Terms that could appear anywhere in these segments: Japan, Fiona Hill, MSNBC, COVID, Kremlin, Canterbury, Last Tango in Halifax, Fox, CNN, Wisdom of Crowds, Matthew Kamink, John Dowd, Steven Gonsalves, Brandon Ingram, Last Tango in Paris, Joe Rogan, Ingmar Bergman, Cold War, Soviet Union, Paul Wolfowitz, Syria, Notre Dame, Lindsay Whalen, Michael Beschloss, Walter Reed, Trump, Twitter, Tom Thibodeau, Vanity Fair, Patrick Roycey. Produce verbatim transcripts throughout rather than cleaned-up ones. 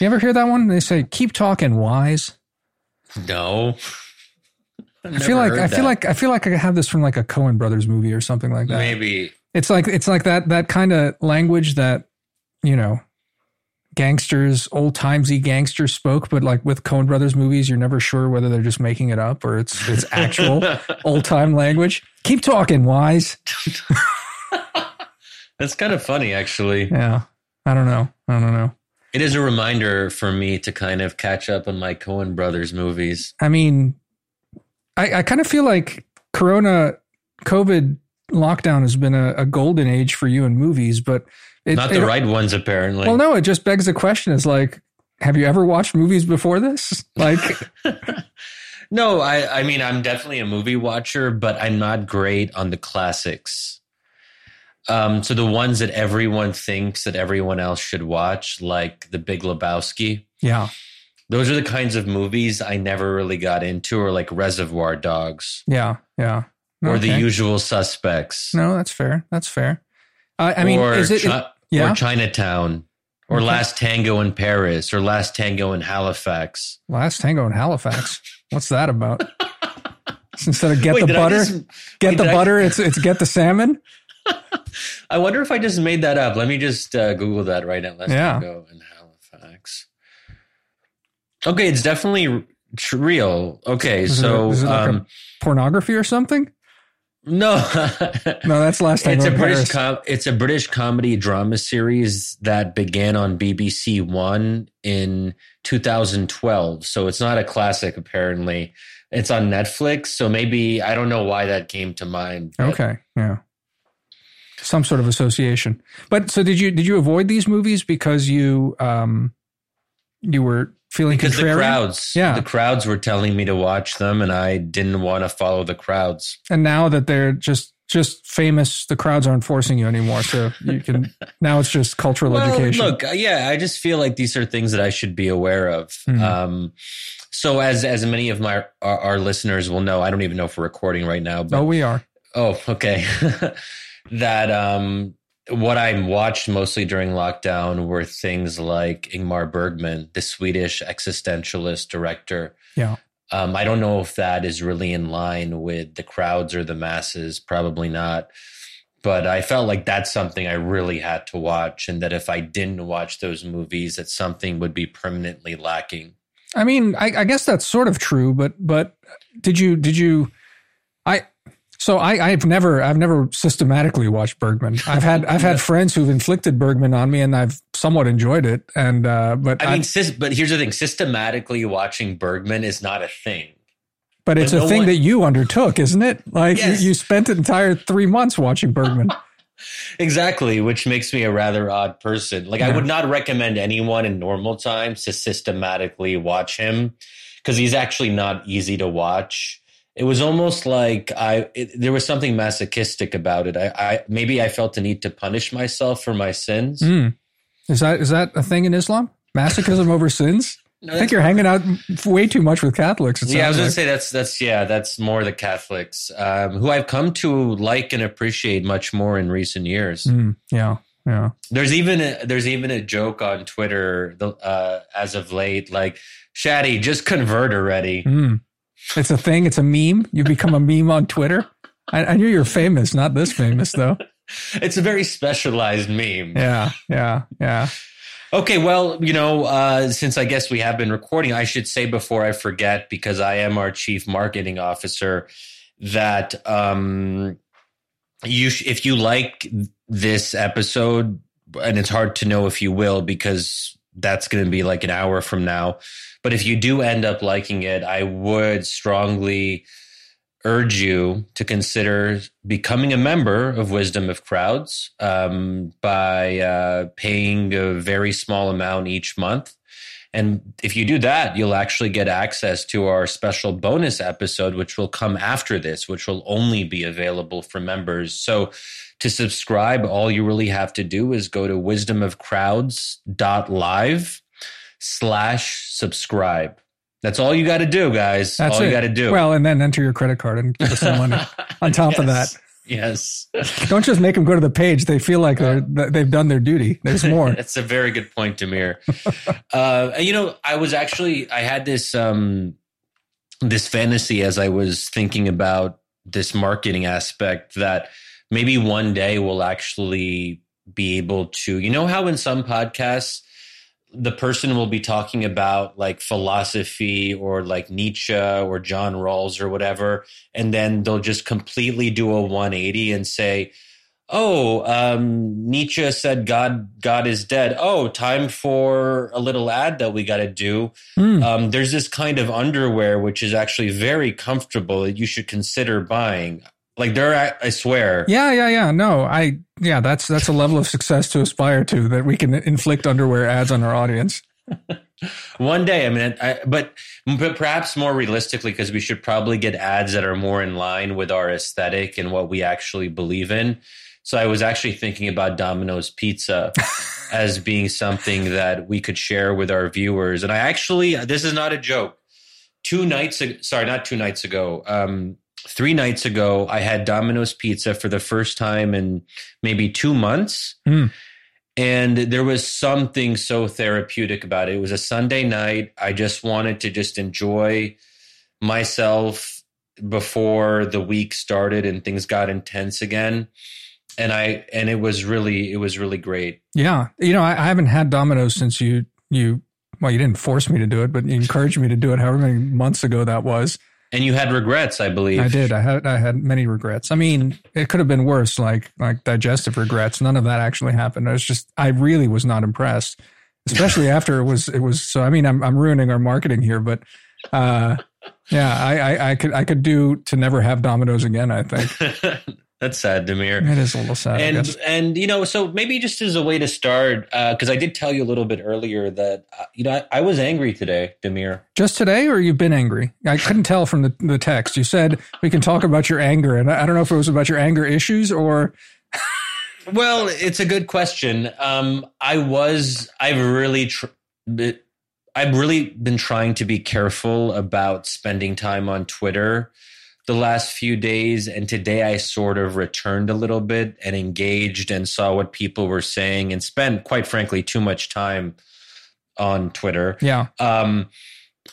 You ever hear that one? They say, "Keep talking, wise." No. I feel like I that. feel like I feel like I have this from like a Coen Brothers movie or something like that. Maybe it's like it's like that that kind of language that, you know, gangsters, old timesy gangsters spoke, but like with Coen Brothers movies, you're never sure whether they're just making it up or it's it's actual old time language. Keep talking, wise. That's kind of funny, actually. Yeah, I don't know. I don't know. It is a reminder for me to kind of catch up on my Coen Brothers movies. I mean, I, I kind of feel like Corona, COVID lockdown has been a, a golden age for you in movies, but it, not the it, right ones, apparently. Well, no, it just begs the question: is like, have you ever watched movies before this? Like, no, I, I mean, I'm definitely a movie watcher, but I'm not great on the classics. Um, so the ones that everyone thinks that everyone else should watch, like The Big Lebowski. Yeah. Those are the kinds of movies I never really got into, or like Reservoir Dogs. Yeah, yeah. Okay. Or The Usual Suspects. No, that's fair. That's fair. Uh, I mean, or, is it, chi- yeah. or Chinatown, or okay. Last Tango in Paris, or Last Tango in Halifax. Last Tango in Halifax. What's that about? Instead of get wait, the butter, just, get wait, the butter, I, it's it's get the salmon. I wonder if I just made that up. Let me just uh, Google that right now. Last yeah. Tango in Halifax. Okay, it's definitely real. Okay, is so it, is it like um, a pornography or something? No, no, that's Last Tango in Paris. It's a British com- it's a British comedy drama series that began on B B C One in two thousand twelve. So it's not a classic. Apparently, it's on Netflix. So maybe I don't know why that came to mind. Okay, yeah, some sort of association. But so did you? Did you avoid these movies because you um you were. Feeling because contrarian? the crowds, yeah. the crowds were telling me to watch them, and I didn't want to follow the crowds. And now that they're just just famous, the crowds aren't forcing you anymore. So you can now it's just cultural well, education. Look, yeah, I just feel like these are things that I should be aware of. Mm-hmm. Um, so as as many of my our, our listeners will know, I don't even know if we're recording right now. But, oh, we are. Oh, okay. that. Um, What I watched mostly during lockdown were things like Ingmar Bergman, the Swedish existentialist director. Yeah. Um, I don't know if that is really in line with the crowds or the masses. Probably not. But I felt like that's something I really had to watch, and that if I didn't watch those movies, that something would be permanently lacking. I mean, I, I guess that's sort of true, but but did you did you I So I, I've never, I've never systematically watched Bergman. I've had, I've had friends who've inflicted Bergman on me, and I've somewhat enjoyed it. And uh, but I mean, I, but here's the thing: systematically watching Bergman is not a thing. But it's but a no thing one, that you undertook, isn't it? Like yes. you, you spent an entire three months watching Bergman. Exactly, which makes me a rather odd person. Like yeah. I would not recommend anyone in normal times to systematically watch him, because he's actually not easy to watch. It was almost like I it, there was something masochistic about it. I, I maybe I felt the need to punish myself for my sins. Mm. Is that is that a thing in Islam? Masochism over sins? No, I think you're hanging out way too much with Catholics. Yeah, I was like. going to say that's that's yeah, that's more the Catholics um, who I've come to like and appreciate much more in recent years. Mm, yeah, yeah. There's even a, there's even a joke on Twitter uh, as of late, like Shadi, just convert already. Mm. It's a thing. It's a meme. You become a meme on Twitter. I, I knew you're famous. Not this famous, though. It's a very specialized meme. Yeah, yeah, yeah. Okay, well, you know, uh, since I guess we have been recording, I should say before I forget, because I am our chief marketing officer, that um, you, sh- if you like this episode, and it's hard to know if you will, because that's going to be like an hour from now. But if you do end up liking it, I would strongly urge you to consider becoming a member of Wisdom of Crowds um, by uh, paying a very small amount each month. And if you do that, you'll actually get access to our special bonus episode, which will come after this, which will only be available for members. So to subscribe, all you really have to do is go to wisdomofcrowds.live slash subscribe. That's all you got to do, guys. That's all it. you got to do. Well, and then enter your credit card and give us some money on top yes. of that. Yes. Don't just make them go to the page. They feel like they're, they've done their duty. There's more. That's a very good point, Demir. uh, you know, I was actually, I had this, um, this fantasy as I was thinking about this marketing aspect that maybe one day we'll actually be able to, you know how in some podcasts, the person will be talking about like philosophy or like Nietzsche or John Rawls or whatever. And then they'll just completely do a one eighty and say, oh, um, Nietzsche said God, God is dead. Oh, time for a little ad that we got to do. Mm. Um, there's this kind of underwear, which is actually very comfortable that you should consider buying. Like there, I, I swear. Yeah, yeah, yeah. No, I, yeah, that's, that's a level of success to aspire to, that we can inflict underwear ads on our audience. One day, I mean, I, but, but perhaps more realistically, because we should probably get ads that are more in line with our aesthetic and what we actually believe in. So I was actually thinking about Domino's Pizza as being something that we could share with our viewers. And I actually, this is not a joke. Two nights, sorry, not two nights ago, um, Three nights ago, I had Domino's Pizza for the first time in maybe two months. Mm. And there was something so therapeutic about it. It was a Sunday night. I just wanted to just enjoy myself before the week started and things got intense again. And I and it was really, it was really great. Yeah. You know, I, I haven't had Domino's since you, you, well, you didn't force me to do it, but you encouraged me to do it however many months ago that was. And you had regrets, I believe. I did. I had I had many regrets. I mean, it could have been worse, like like digestive regrets. None of that actually happened. I was just, I really was not impressed, especially after it was, it was, so I mean, I'm I'm ruining our marketing here, but uh, yeah, I, I, I could I could do to never have Domino's again, I think. That's sad, Demir. It is a little sad. And, I guess. and you know, so maybe just as a way to start, because uh, I did tell you a little bit earlier that, uh, you know, I, I was angry today, Demir. Just today, or you've been angry? I couldn't tell from the, the text. You said we can talk about your anger, and I don't know if it was about your anger issues or... Well, it's a good question. Um, I was, I've really, tr- I've really been trying to be careful about spending time on Twitter the last few days. And today I sort of returned a little bit and engaged and saw what people were saying and spent, quite frankly, too much time on Twitter. Yeah. Um,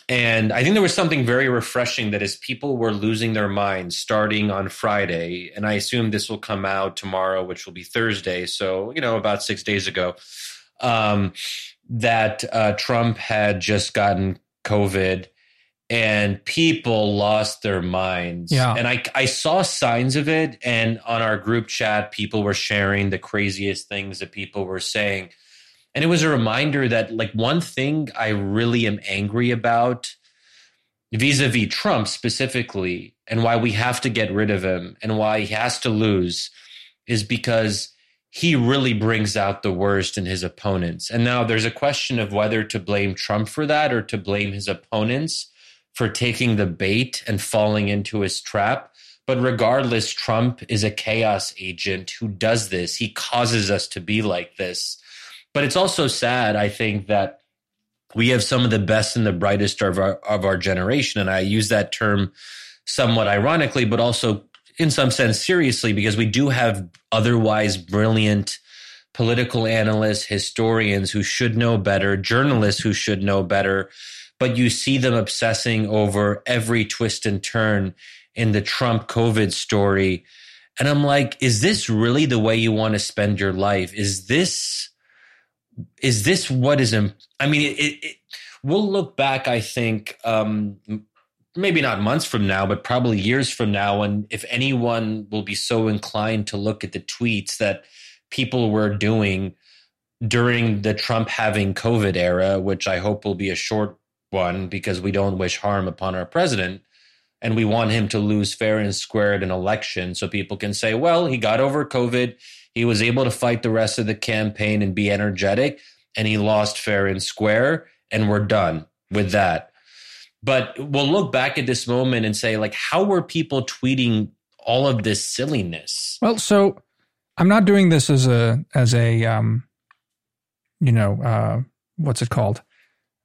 and I think there was something very refreshing that as people were losing their minds starting on Friday, and I assume this will come out tomorrow, which will be Thursday. So, you know, about six days ago, um, that uh, Trump had just gotten COVID. And people lost their minds. Yeah. And I, I saw signs of it. And on our group chat, people were sharing the craziest things that people were saying. And it was a reminder that, like, one thing I really am angry about vis-a-vis Trump specifically, and why we have to get rid of him and why he has to lose, is because he really brings out the worst in his opponents. And now there's a question of whether to blame Trump for that or to blame his opponents for taking the bait and falling into his trap. But regardless, Trump is a chaos agent who does this. He causes us to be like this. But it's also sad, I think, that we have some of the best and the brightest of our, of our generation. And I use that term somewhat ironically, but also in some sense seriously, because we do have otherwise brilliant political analysts, historians who should know better, journalists who should know better, but you see them obsessing over every twist and turn in the Trump COVID story. And I'm like, is this really the way you want to spend your life? Is this, is this what is, imp- I mean, it, it, it, we'll look back, I think, um, maybe not months from now, but probably years from now. And if anyone will be so inclined to look at the tweets that people were doing during the Trump having COVID era, which I hope will be a short one, because we don't wish harm upon our president and we want him to lose fair and square at an election so people can say, well, he got over COVID. He was able to fight the rest of the campaign and be energetic, and he lost fair and square, and we're done with that. But we'll look back at this moment and say, like, how were people tweeting all of this silliness? Well, so I'm not doing this as a, as a, um, you know, uh, what's it called?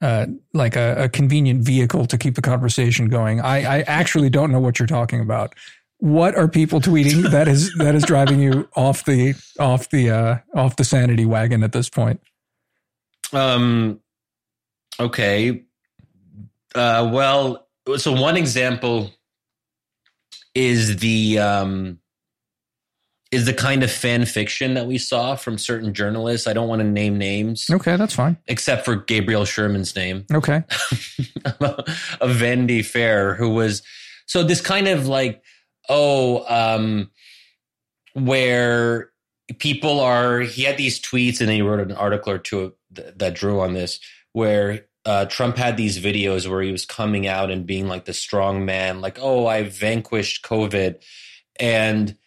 Uh, like a, a convenient vehicle to keep the conversation going. I, I actually don't know what you're talking about. what are people tweeting that is that is driving you off the off the uh, off the sanity wagon at this point? Um. Okay. Uh, well, so one example is the um, is the kind of fan fiction that we saw from certain journalists. I don't want to name names. Okay, that's fine. Except for Gabriel Sherman's name. Okay. Of Vanity Fair, who was so this kind of like oh, um, where people are. He had these tweets, and then he wrote an article or two that drew on this, where Uh, Trump had these videos where he was coming out and being like the strong man, like, oh, I vanquished COVID. And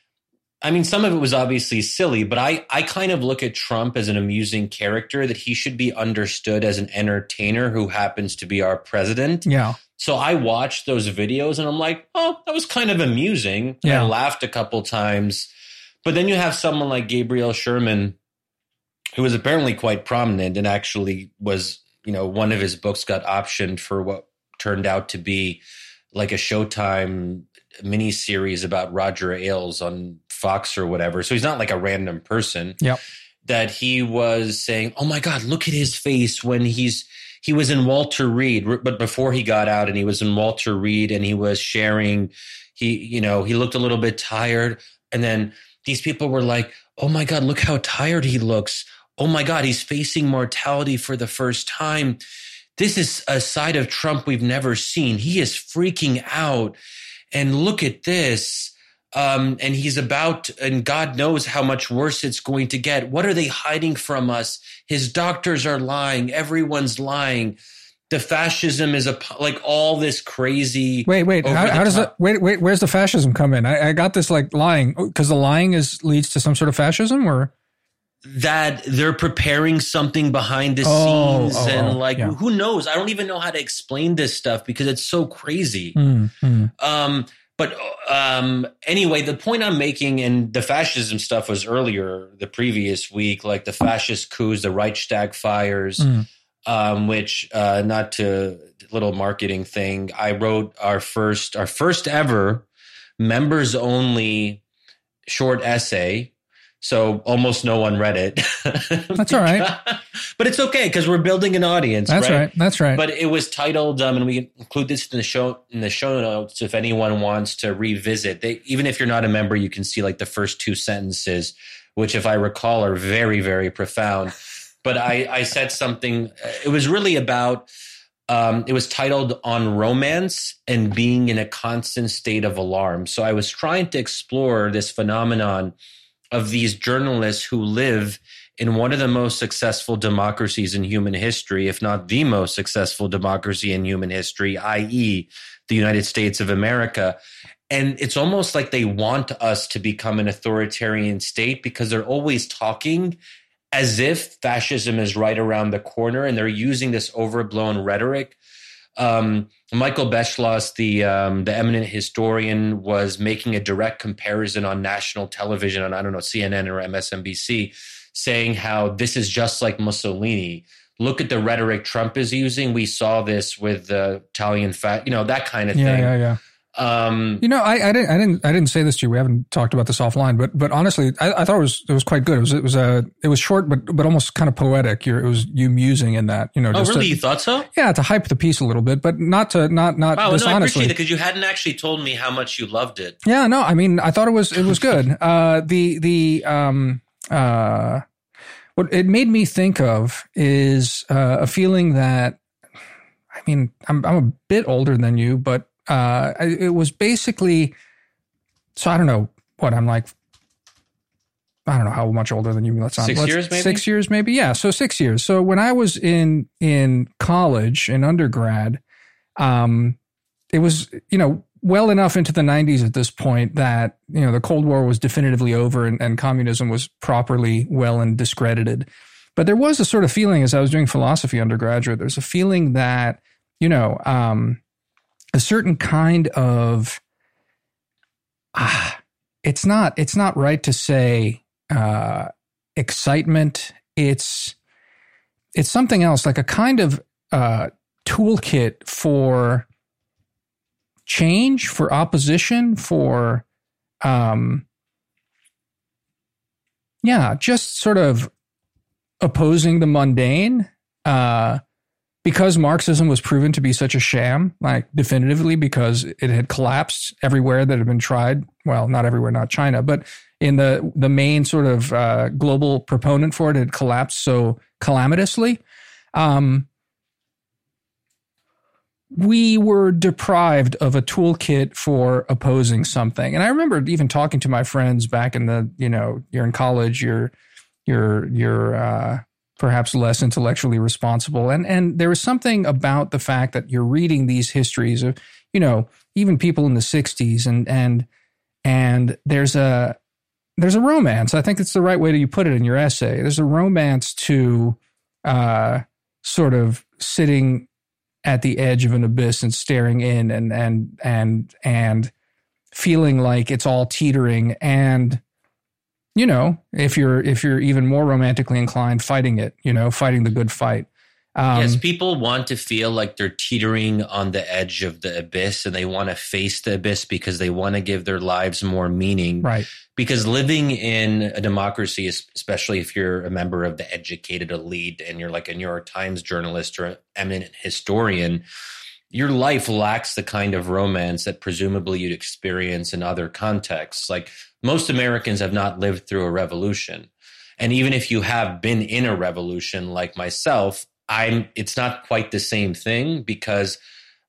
I mean, some of it was obviously silly, but I, I kind of look at Trump as an amusing character, that he should be understood as an entertainer who happens to be our president. Yeah. So I watched those videos and I'm like, oh, that was kind of amusing. Yeah. And I laughed a couple times. But then you have someone like Gabriel Sherman, who was apparently quite prominent and actually was, you know, one of his books got optioned for what turned out to be like a Showtime miniseries about Roger Ailes on Fox or whatever. So he's not like a random person. Yep. That he was saying, oh my God, look at his face when he's, he was in Walter Reed, but before he got out and he was in Walter Reed and he was sharing, he, you know, he looked a little bit tired. And then these people were like, oh my God, look how tired he looks. Oh my God, he's facing mortality for the first time. This is a side of Trump we've never seen. He is freaking out. And look at this. Um, and he's about, and God knows how much worse it's going to get. What are they hiding from us? His doctors are lying. Everyone's lying. The fascism is a, like all this crazy. Wait, wait, how, how does that, wait, wait, where's the fascism come in? I, I got this like lying, because the lying is leads to some sort of fascism or? That they're preparing something behind the oh, scenes oh, and like, yeah. who knows? I don't even know how to explain this stuff because it's so crazy. Mm, mm. Um, but um, anyway, the point I'm making, and the fascism stuff was earlier the previous week, like the fascist coups, the Reichstag fires, mm. um, which uh, not to little marketing thing. I wrote our first, our first ever members only short essay. So almost no one read it. That's all right. But it's okay because we're building an audience. That's right? right. That's right. But it was titled, um, and we include this in the show in the show notes if anyone wants to revisit. They, even if you're not a member, you can see like the first two sentences, which if I recall are very, very profound. But I, I said something. It was really about, um, it was titled On Romance and Being in a Constant State of Alarm. So I was trying to explore this phenomenon of these journalists who live in one of the most successful democracies in human history, if not the most successful democracy in human history, that is the United States of America. And it's almost like they want us to become an authoritarian state because they're always talking as if fascism is right around the corner, and they're using this overblown rhetoric. Um, Michael Beschloss, the um, the eminent historian, was making a direct comparison on national television on, I don't know, C N N or M S N B C, saying how this is just like Mussolini. Look at the rhetoric Trump is using. We saw this with the Italian fat, you know, that kind of yeah, thing. Yeah, yeah, yeah. Um, you know, I, I didn't, I didn't, I didn't say this to you. We haven't talked about this offline, but, but honestly, I, I thought it was, it was quite good. It was, it was a, it was short, but, but almost kind of poetic. You're, it was you musing in that, you know. Just oh, really? To, you thought so? Yeah, to hype the piece a little bit, but not to, not, not. Wow, dishonestly. No, I appreciate it because you hadn't actually told me how much you loved it. Yeah, no, I mean, I thought it was, it was good. uh, the, the, um, uh, what it made me think of is uh, a feeling that, I mean, I'm, I'm a bit older than you, but. Uh, it was basically, so I don't know what I'm like, I don't know how much older than you. Let's six let's, years, maybe? Six years, maybe. Yeah. So six years. So when I was in, in college, in undergrad, um, it was, you know, well enough into the nineties at this point that, you know, the Cold War was definitively over and, and communism was properly well and discredited. But there was a sort of feeling as I was doing philosophy undergraduate, there's a feeling that, you know, um, a certain kind of, ah, it's not, it's not right to say uh, excitement. It's, it's something else, like a kind of uh, toolkit for change, for opposition, for um, yeah, just sort of opposing the mundane, uh, because Marxism was proven to be such a sham, like definitively, because it had collapsed everywhere that had been tried. Well, not everywhere, not China, but in the, the main sort of uh, global proponent for it had collapsed so calamitously. Um, we were deprived of a toolkit for opposing something. And I remember even talking to my friends back in the, you know, you're in college, you're, you're, you're, uh, perhaps less intellectually responsible. And and there was something about the fact that you're reading these histories of, you know, even people in the sixties and and and there's a there's a romance. I think it's the right way that you put it in your essay. There's a romance to uh, sort of sitting at the edge of an abyss and staring in and and and and feeling like it's all teetering and, you know, if you're if you're even more romantically inclined, fighting it, you know, fighting the good fight. Um, yes, people want to feel like they're teetering on the edge of the abyss and they want to face the abyss because they want to give their lives more meaning. Right. Because living in a democracy, especially if you're a member of the educated elite and you're like a New York Times journalist or an eminent historian, your life lacks the kind of romance that presumably you'd experience in other contexts. Like, most Americans have not lived through a revolution. And even if you have been in a revolution like myself, I'm, it's not quite the same thing because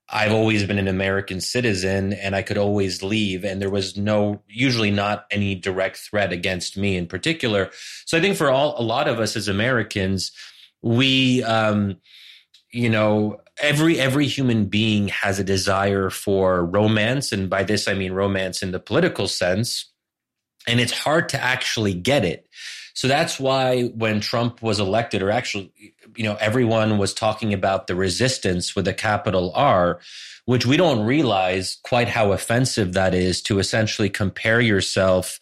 I've always been an American citizen and I could always leave. And there was no, usually not any direct threat against me in particular. So I think for all, a lot of us as Americans, we, um, you know, every every human being has a desire for romance. And by this, I mean romance in the political sense. And it's hard to actually get it. So that's why when Trump was elected, or actually, you know, everyone was talking about the resistance with a capital R, which we don't realize quite how offensive that is to essentially compare yourself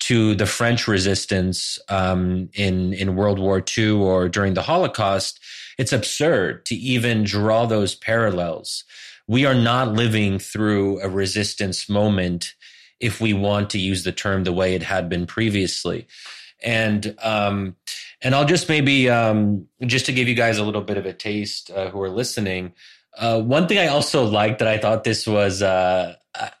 to the French resistance um, in, in World War Two or during the Holocaust. It's absurd to even draw those parallels. We are not living through a resistance moment if we want to use the term the way it had been previously. And um, and I'll just maybe, um, just to give you guys a little bit of a taste uh, who are listening, uh, one thing I also liked that I thought this was, uh,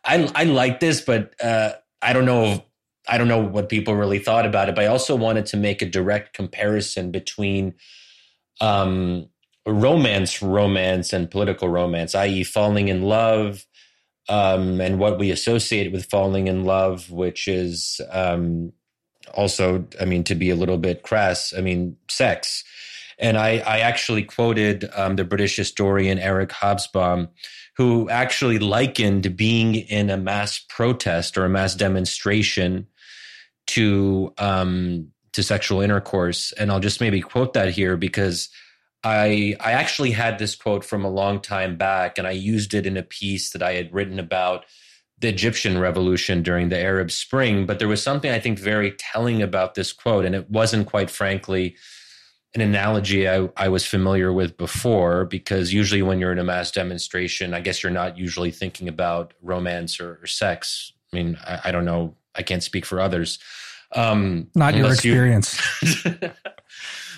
I, I like this, but uh, I don't know if, I don't know what people really thought about it, but I also wanted to make a direct comparison between um, romance, romance, and political romance, that is falling in love, Um, and what we associate with falling in love, which is um, also, I mean, to be a little bit crass, I mean, sex. And I, I actually quoted um, the British historian Eric Hobsbawm, who actually likened being in a mass protest or a mass demonstration to um, to sexual intercourse. And I'll just maybe quote that here because I I actually had this quote from a long time back, and I used it in a piece that I had written about the Egyptian revolution during the Arab Spring. But there was something I think very telling about this quote, and it wasn't, quite frankly, an analogy I, I was familiar with before, because usually when you're in a mass demonstration, I guess you're not usually thinking about romance or, or sex. I mean, I, I don't know. I can't speak for others. Um, not your experience. You...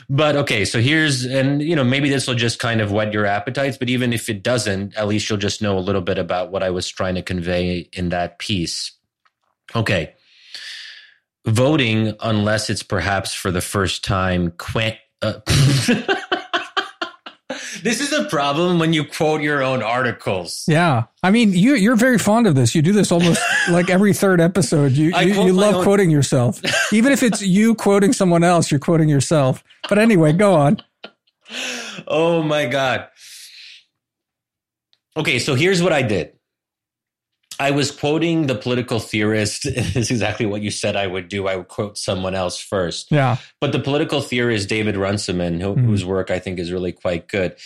But okay, so here's, and you know, maybe this will just kind of whet your appetites, but even if it doesn't, at least you'll just know a little bit about what I was trying to convey in that piece. Okay. Voting, unless it's perhaps for the first time, quen- uh, this is a problem when you quote your own articles. Yeah. I mean, you, you're very fond of this. You do this almost like every third episode. You, you, you love own. quoting yourself. Even if it's you quoting someone else, you're quoting yourself. But anyway, go on. Oh, my God. Okay, so here's what I did. I was quoting the political theorist. This is exactly what you said I would do. I would quote someone else first. Yeah. But the political theorist, David Runciman, who, mm-hmm. whose work I think is really quite good,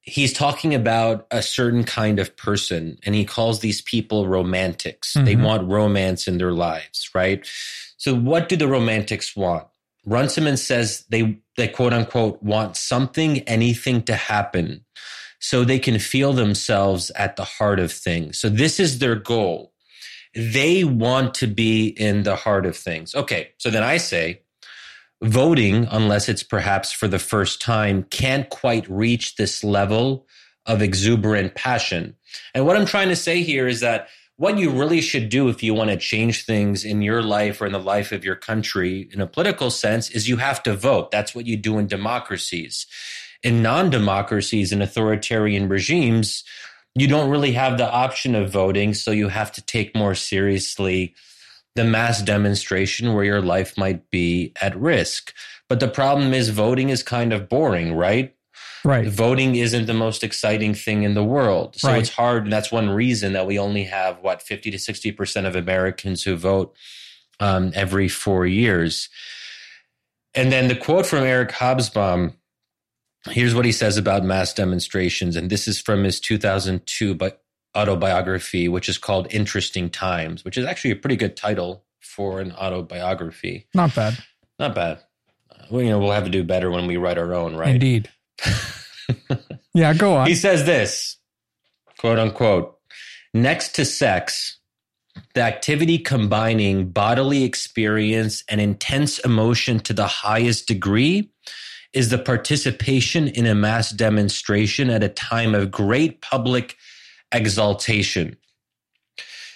he's talking about a certain kind of person, and he calls these people romantics. Mm-hmm. They want romance in their lives, right? So what do the romantics want? Runciman says they, they quote unquote, want something, anything to happen, so they can feel themselves at the heart of things. So this is their goal. They want to be in the heart of things. Okay, so then I say voting, unless it's perhaps for the first time, can't quite reach this level of exuberant passion. And what I'm trying to say here is that what you really should do if you want to change things in your life or in the life of your country in a political sense is you have to vote. That's what you do in democracies. In non-democracies and authoritarian regimes, you don't really have the option of voting, so you have to take more seriously the mass demonstration where your life might be at risk. But the problem is voting is kind of boring, right? Right. Voting isn't the most exciting thing in the world. So right. It's hard. And that's one reason that we only have, what, fifty to sixty percent of Americans who vote um, every four years. And then the quote from Eric Hobsbawm, here's what he says about mass demonstrations. And this is from his two thousand two autobiography, which is called Interesting Times, which is actually a pretty good title for an autobiography. Not bad. Not bad. Well, you know, we'll have to do better when we write our own, right? Indeed. Yeah, go on. He says this, quote unquote, next to sex, the activity combining bodily experience and intense emotion to the highest degree is the participation in a mass demonstration at a time of great public exaltation.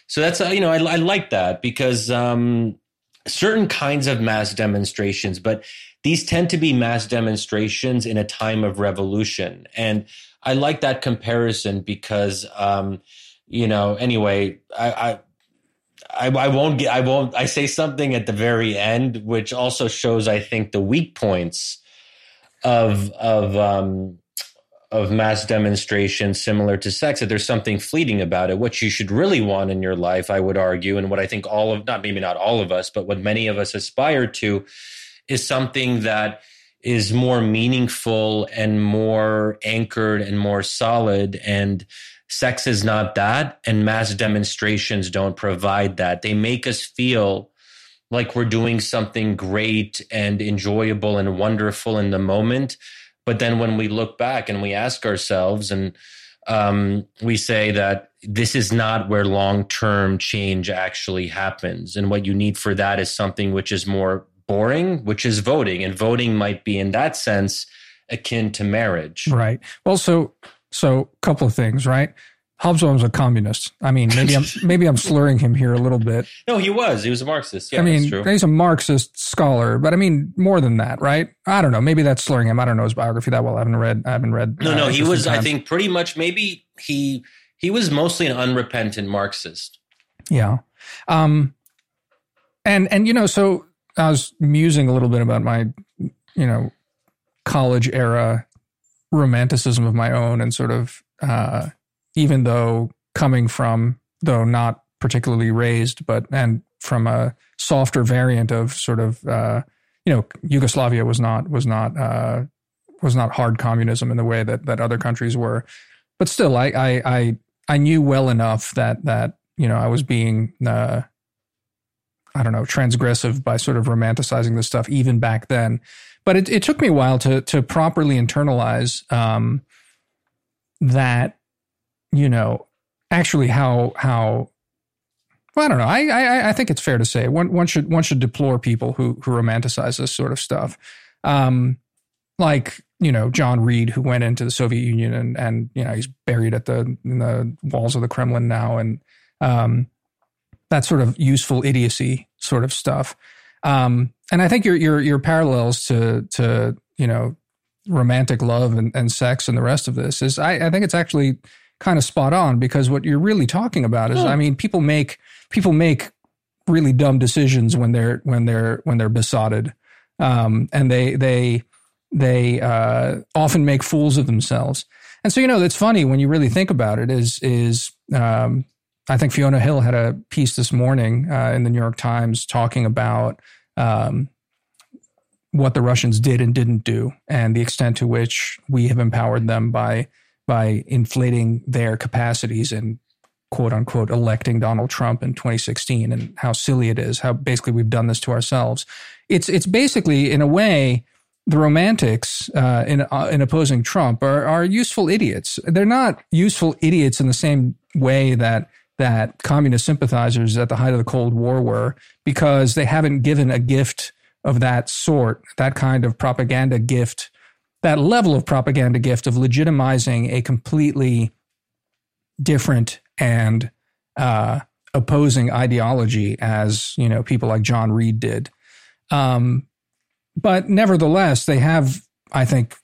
So that's, you know, I, I like that because um, certain kinds of mass demonstrations, but these tend to be mass demonstrations in a time of revolution. And I like that comparison because, um, you know, anyway, I, I I, I won't get, I won't, I say something at the very end, which also shows, I think, the weak points of, of, um, of mass demonstrations similar to sex, that there's something fleeting about it. What you should really want in your life, I would argue, and what I think all of, not maybe not all of us, but what many of us aspire to is something that is more meaningful and more anchored and more solid. And sex is not that, and mass demonstrations don't provide that. They make us feel like we're doing something great and enjoyable and wonderful in the moment. But then when we look back and we ask ourselves and um, we say that this is not where long-term change actually happens. And what you need for that is something which is more boring, which is voting. And voting might be, in that sense, akin to marriage. Right. Well, so so a couple of things, right? Hobsbawm's a communist. I mean, maybe I'm maybe I'm slurring him here a little bit. No, he was. He was a Marxist. Yeah, I mean, that's true. He's a Marxist scholar, but I mean, more than that, right? I don't know. Maybe that's slurring him. I don't know his biography that well. I haven't read. I haven't read. No, uh, no, he was. I think pretty much. Maybe he he was mostly an unrepentant Marxist. Yeah, um, and and you know, so I was musing a little bit about my, you know, college era romanticism of my own, and sort of. Uh, even though coming from, though not particularly raised, but, and from a softer variant of sort of, uh, you know, Yugoslavia was not, was not, uh, was not hard communism in the way that, that other countries were. But still, I, I, I, I knew well enough that, that, you know, I was being, uh, I don't know, transgressive by sort of romanticizing this stuff even back then. But it, it took me a while to, to properly internalize, um, that, you know, actually how, how, well, I don't know. I, I, I think it's fair to say one, one should, one should deplore people who, who romanticize this sort of stuff. Um, like, you know, John Reed, who went into the Soviet Union and, and, you know, he's buried at the, in the walls of the Kremlin now. And, um, that sort of useful idiocy sort of stuff. Um, and I think your, your, your parallels to, to, you know, romantic love and, and sex and the rest of this is, I, I think it's actually kind of spot on, because what you're really talking about is, oh. I mean, people make, people make really dumb decisions when they're, when they're, when they're besotted. Um, and they, they, they, uh, often make fools of themselves. And so, you know, that's funny when you really think about it is, is, um, I think Fiona Hill had a piece this morning, uh, in the New York Times talking about, um, what the Russians did and didn't do and the extent to which we have empowered them by, by inflating their capacities and quote unquote electing Donald Trump in twenty sixteen, and how silly it is, how basically we've done this to ourselves. It's it's basically, in a way, the romantics uh, in uh, in opposing Trump are, are useful idiots. They're not useful idiots in the same way that that communist sympathizers at the height of the Cold War were, because they haven't given a gift of that sort, that kind of propaganda gift, that level of propaganda gift of legitimizing a completely different and uh, opposing ideology, as, you know, people like John Reed did. Um, but nevertheless, they have, I think,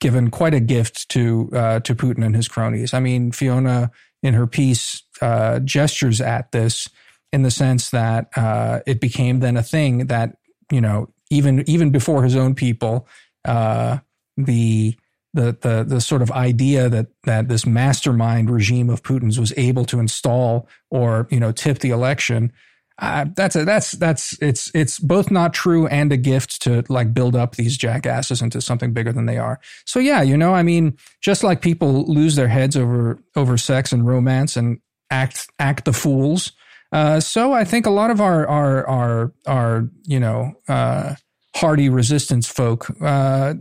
given quite a gift to uh, to Putin and his cronies. I mean, Fiona, in her piece, uh, gestures at this in the sense that uh, it became then a thing that, you know, even even before his own people, uh, the the the the sort of idea that that this mastermind regime of Putin's was able to install or, you know, tip the election. Uh, that's a, that's that's it's it's both not true and a gift to, like, build up these jackasses into something bigger than they are. So, yeah, you know, I mean, just like people lose their heads over over sex and romance and act act the fools. Uh, so I think a lot of our our our, our you know, uh, hardy resistance folk, uh,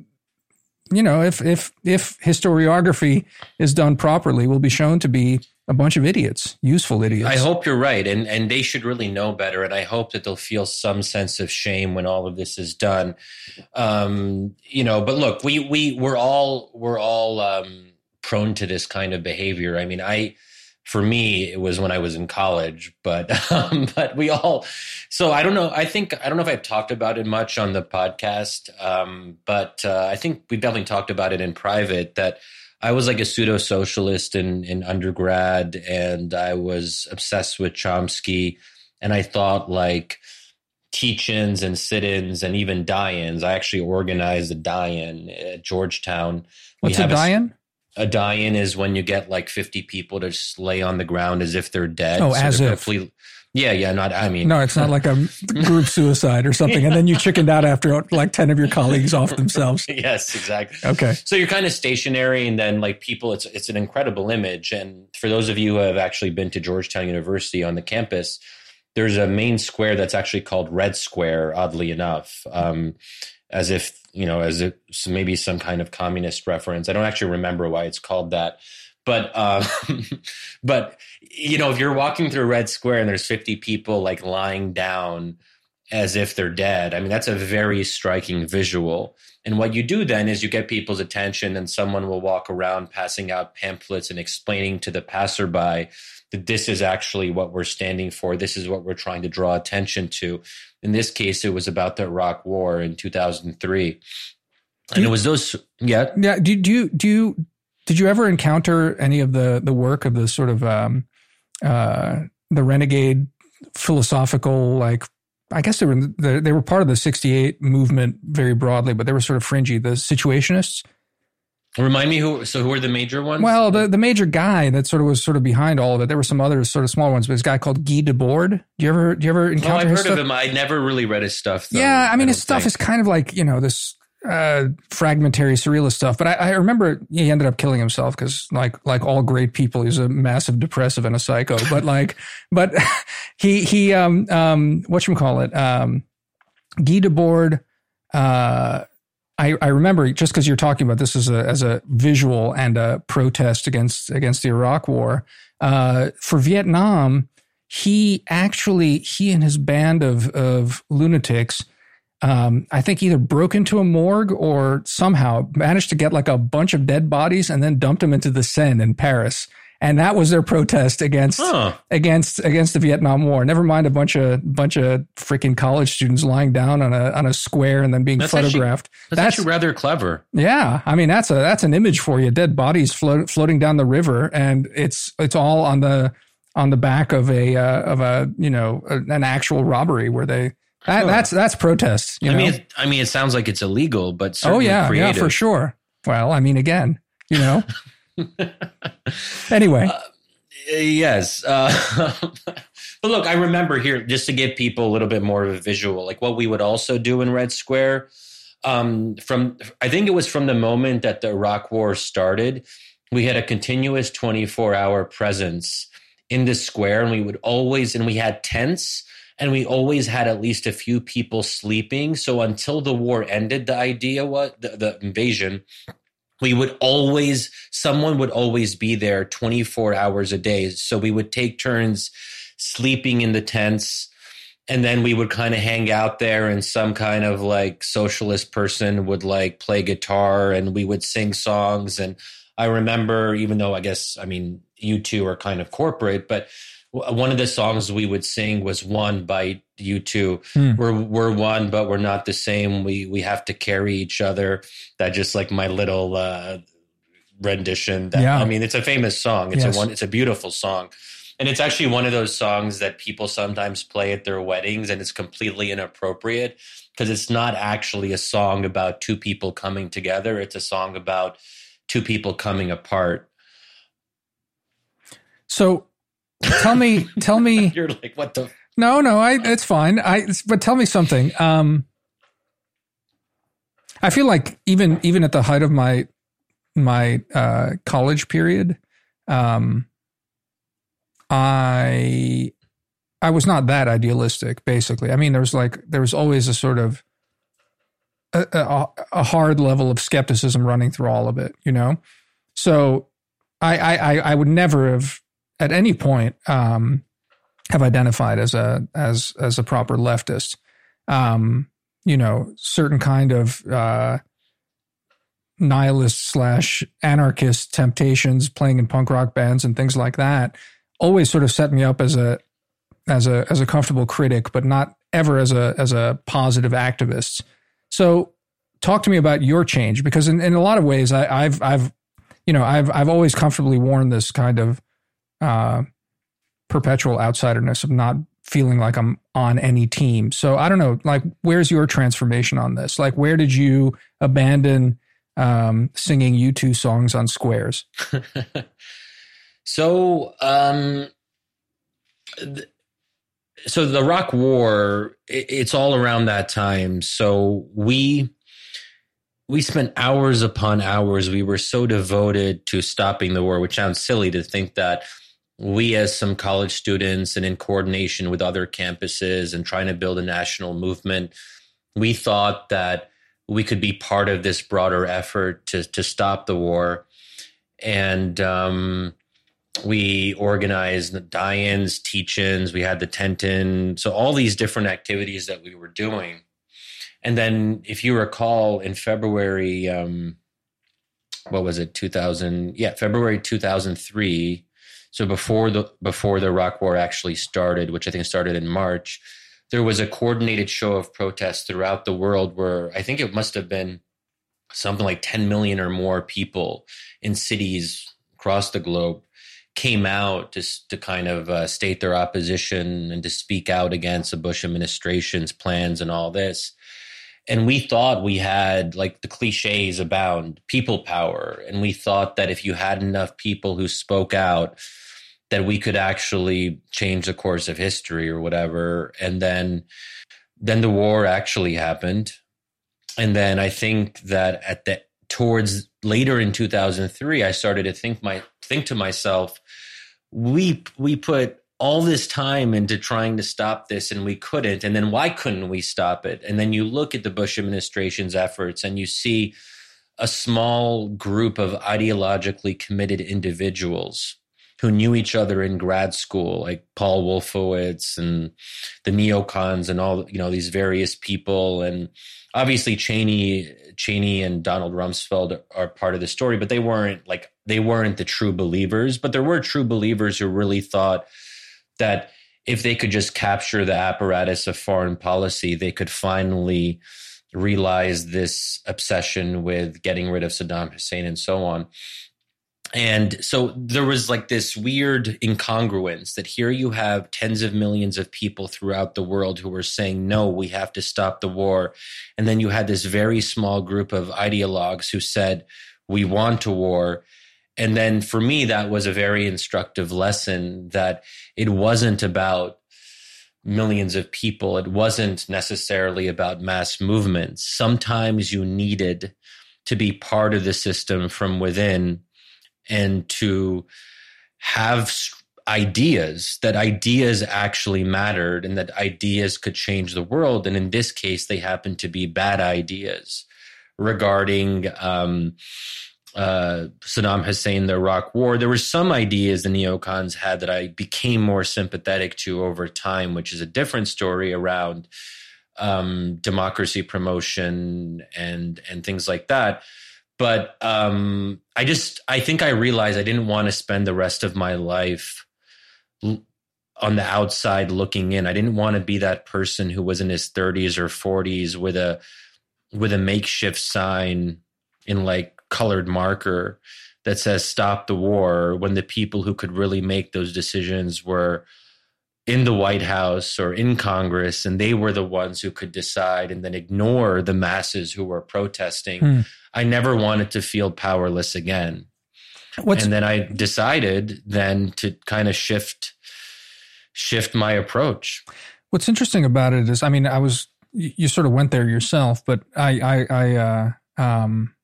you know, if if if historiography is done properly, will be shown to be a bunch of idiots, useful idiots. I hope you're right. And and they should really know better. And I hope that they'll feel some sense of shame when all of this is done. Um, you know, but look, we, we, we're all, we're all um, prone to this kind of behavior. I mean, I, for me, it was when I was in college, but, um, but we all, so I don't know. I think, I don't know if I've talked about it much on the podcast, um, but uh, I think we definitely talked about it in private, that I was like a pseudo-socialist in, in undergrad, and I was obsessed with Chomsky, and I thought, like, teach-ins and sit-ins and even die-ins. I actually organized a die-in at Georgetown. What's a die-in? A, a die-in is when you get like fifty people to just lay on the ground as if they're dead. Oh, so as if. Yeah, yeah, not, I mean. No, it's not like a group suicide or something. And then you chickened out after like ten of your colleagues off themselves. Yes, exactly. Okay. So you're kind of stationary, and then like people, it's it's an incredible image. And for those of you who have actually been to Georgetown University on the campus, there's a main square that's actually called Red Square, oddly enough, um, as if, you know, as if maybe some kind of communist reference. I don't actually remember why it's called that. But, um, but you know, if you're walking through Red Square and there's fifty people like lying down as if they're dead, I mean, that's a very striking visual. And what you do then is you get people's attention, and someone will walk around passing out pamphlets and explaining to the passerby that this is actually what we're standing for. This is what we're trying to draw attention to. In this case, it was about the Iraq War in two thousand three. And do you, it was those, yeah. Yeah. Do, do you, do you, Did you ever encounter any of the the work of the sort of um, uh, the renegade philosophical, like, I guess they were they were part of the sixty-eight movement very broadly, but they were sort of fringy, the situationists? Remind me who, so who are the major ones? Well, the, the major guy that sort of was sort of behind all of it. There were some other sort of small ones, but this guy called Guy Debord. Do you ever, do you ever encounter his Oh, I've his heard stuff? of him. I never really read his stuff, though. Yeah, I mean, I his stuff think. is kind of like, you know, this... Uh, fragmentary surrealist stuff. But I, I remember he ended up killing himself because, like, like all great people, he's a massive depressive and a psycho. But like, but he he um um whatchamacallit um Guy Debord. Uh, I I remember, just because you're talking about this as a as a visual and a protest against against the Iraq War. Uh, for Vietnam, he actually he and his band of of lunatics. Um, I think either broke into a morgue or somehow managed to get like a bunch of dead bodies and then dumped them into the Seine in Paris. And that was their protest against, huh. against, against the Vietnam War. Never mind a bunch of, bunch of freaking college students lying down on a, on a square and then being that's photographed. Actually, that's, that's actually rather clever. Yeah. I mean, that's a, that's an image for you. Dead bodies float, floating down the river, and it's, it's all on the, on the back of a, uh, of a, you know, an actual robbery where they, That, that's that's protest. You I know? mean, it, I mean, it sounds like it's illegal, but certainly oh yeah, creative. yeah, for sure. Well, I mean, again, you know. Anyway, uh, yes, uh, but look, I remember here, just to give people a little bit more of a visual, like what we would also do in Red Square. Um, from I think it was from the moment that the Iraq War started, we had a continuous twenty-four hour presence in the square, and we would always, and we had tents. And we always had at least a few people sleeping. So until the war ended, the idea was, the, the invasion We would always, someone would always be there twenty-four hours a day. So we would take turns sleeping in the tents, and then we would kind of hang out there, and some kind of like socialist person would like play guitar and we would sing songs. And I remember, even though I guess, I mean, U two are kind of corporate, but one of the songs we would sing was One by U two. Hmm. We're we're one, but we're not the same. We we have to carry each other. That just like my little uh, rendition. That, yeah. I mean, it's a famous song. It's yes. a one. It's a beautiful song, and it's actually one of those songs that people sometimes play at their weddings, and it's completely inappropriate because it's not actually a song about two people coming together. It's a song about two people coming apart. So. Tell me, tell me. You're like, what the? No, no, I, it's fine. I, but tell me something. Um, I feel like even, even at the height of my, my, uh, college period, um, I, I was not that idealistic, basically. I mean, there was like, there was always a sort of a, a, a hard level of skepticism running through all of it, you know? So I, I, I would never have, at any point, um, have identified as a as as a proper leftist. Um, you know, certain kind of uh, nihilist slash anarchist temptations, playing in punk rock bands and things like that, always sort of set me up as a as a as a comfortable critic, but not ever as a as a positive activist. So, talk to me about your change, because in, in a lot of ways, I, I've I've you know I've I've always comfortably worn this kind of Uh, perpetual outsiderness of not feeling like I'm on any team. So I don't know, like, where's your transformation on this? Like, where did you abandon um, singing U two songs on squares? so, um, th- so the Iraq War, it, it's all around that time. So we we spent hours upon hours. We were so devoted to stopping the war, which sounds silly to think that. We, as some college students and in coordination with other campuses and trying to build a national movement, we thought that we could be part of this broader effort to, to stop the war. And um, we organized die-ins, teach-ins, we had the tent-in, so all these different activities that we were doing. And then, if you recall, in February, um, what was it, two thousand? Yeah, February two thousand three. So before the before the Iraq War actually started, which I think started in March, there was a coordinated show of protests throughout the world where I think it must have been something like ten million or more people in cities across the globe came out to, to kind of uh, state their opposition and to speak out against the Bush administration's plans and all this. And we thought we had, like, the cliches abound, people power. And we thought that if you had enough people who spoke out, that we could actually change the course of history or whatever. And then, then the war actually happened. And then I think that at the towards later in two thousand three, I started to think my think to myself, we we put all this time into trying to stop this and we couldn't. And then why couldn't we stop it? And then you look at the Bush administration's efforts and you see a small group of ideologically committed individuals who knew each other in grad school, like Paul Wolfowitz and the neocons and all, you know, these various people. And obviously Cheney, Cheney and Donald Rumsfeld are part of the story, but they weren't like, they weren't the true believers, but there were true believers who really thought that if they could just capture the apparatus of foreign policy, they could finally realize this obsession with getting rid of Saddam Hussein and so on. And so there was like this weird incongruence that here you have tens of millions of people throughout the world who were saying, no, we have to stop the war. And then you had this very small group of ideologues who said, we want a war. And then for me, that was a very instructive lesson that it wasn't about millions of people. It wasn't necessarily about mass movements. Sometimes you needed to be part of the system from within and to have ideas, that ideas actually mattered and that ideas could change the world. And in this case, they happened to be bad ideas regarding um uh, Saddam Hussein, the Iraq War, there were some ideas the neocons had that I became more sympathetic to over time, which is a different story around um, democracy promotion and and things like that. But um, I just, I think I realized I didn't want to spend the rest of my life l- on the outside looking in. I didn't want to be that person who was in his thirties or forties with a with a makeshift sign in like colored marker that says "Stop the war," when the people who could really make those decisions were in the White House or in Congress, and they were the ones who could decide and then ignore the masses who were protesting. Hmm. I never wanted to feel powerless again. What's, and then I decided then to kind of shift shift my approach. What's interesting about it is, I mean, I was you sort of went there yourself, but I I, I uh um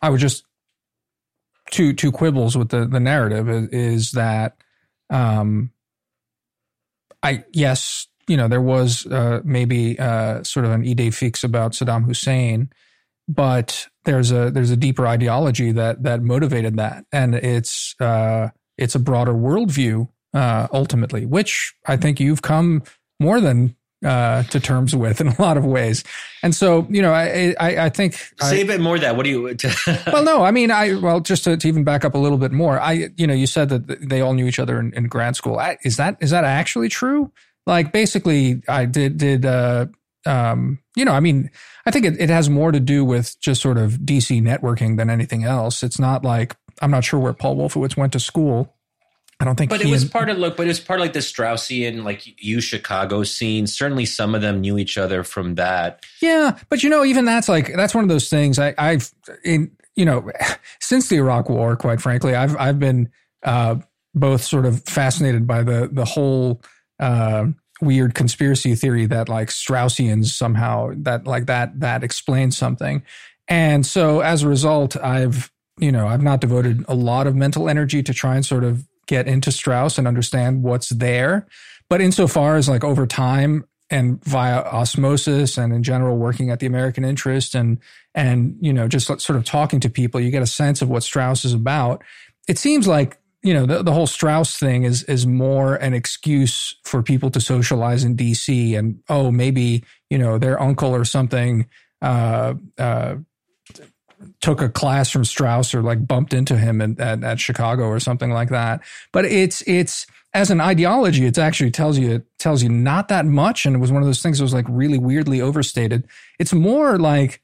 I was just two two quibbles with the the narrative is, is that um I yes, you know, there was uh, maybe uh, sort of an idée fixe about Saddam Hussein, but there's a there's a deeper ideology that that motivated that, and it's uh, it's a broader worldview uh, ultimately, which I think you've come more than uh, to terms with in a lot of ways. And so, you know, I I, I think say I, a bit more of that. What do you? well, no, I mean, I well, just to, to even back up a little bit more, I you know, you said that they all knew each other in, in grad school. I, is that is that actually true? Like, basically, I did did. Uh, Um, you know, I mean, I think it, it has more to do with just sort of D C networking than anything else. It's not like, I'm not sure where Paul Wolfowitz went to school. I don't think, but it was and, part of look, but it was part of like the Straussian, like U Chicago scene. Certainly, some of them knew each other from that. Yeah, but you know, even that's like that's one of those things. I, I've, in, you know, since the Iraq War, quite frankly, I've I've been uh, both sort of fascinated by the the whole. Uh, weird conspiracy theory that like Straussians somehow that like that that explains something. And so as a result, I've, you know, I've not devoted a lot of mental energy to try and sort of get into Strauss and understand what's there. But insofar as like over time and via osmosis and in general working at the American Interest and and, you know, just sort of talking to people, you get a sense of what Strauss is about. It seems like You know, the, the whole Strauss thing is is more an excuse for people to socialize in D C and, oh, maybe, you know, their uncle or something uh, uh, took a class from Strauss or like bumped into him in, at, at Chicago or something like that. But it's it's as an ideology, it's actually tells you it tells you not that much. And it was one of those things that was like really weirdly overstated. It's more like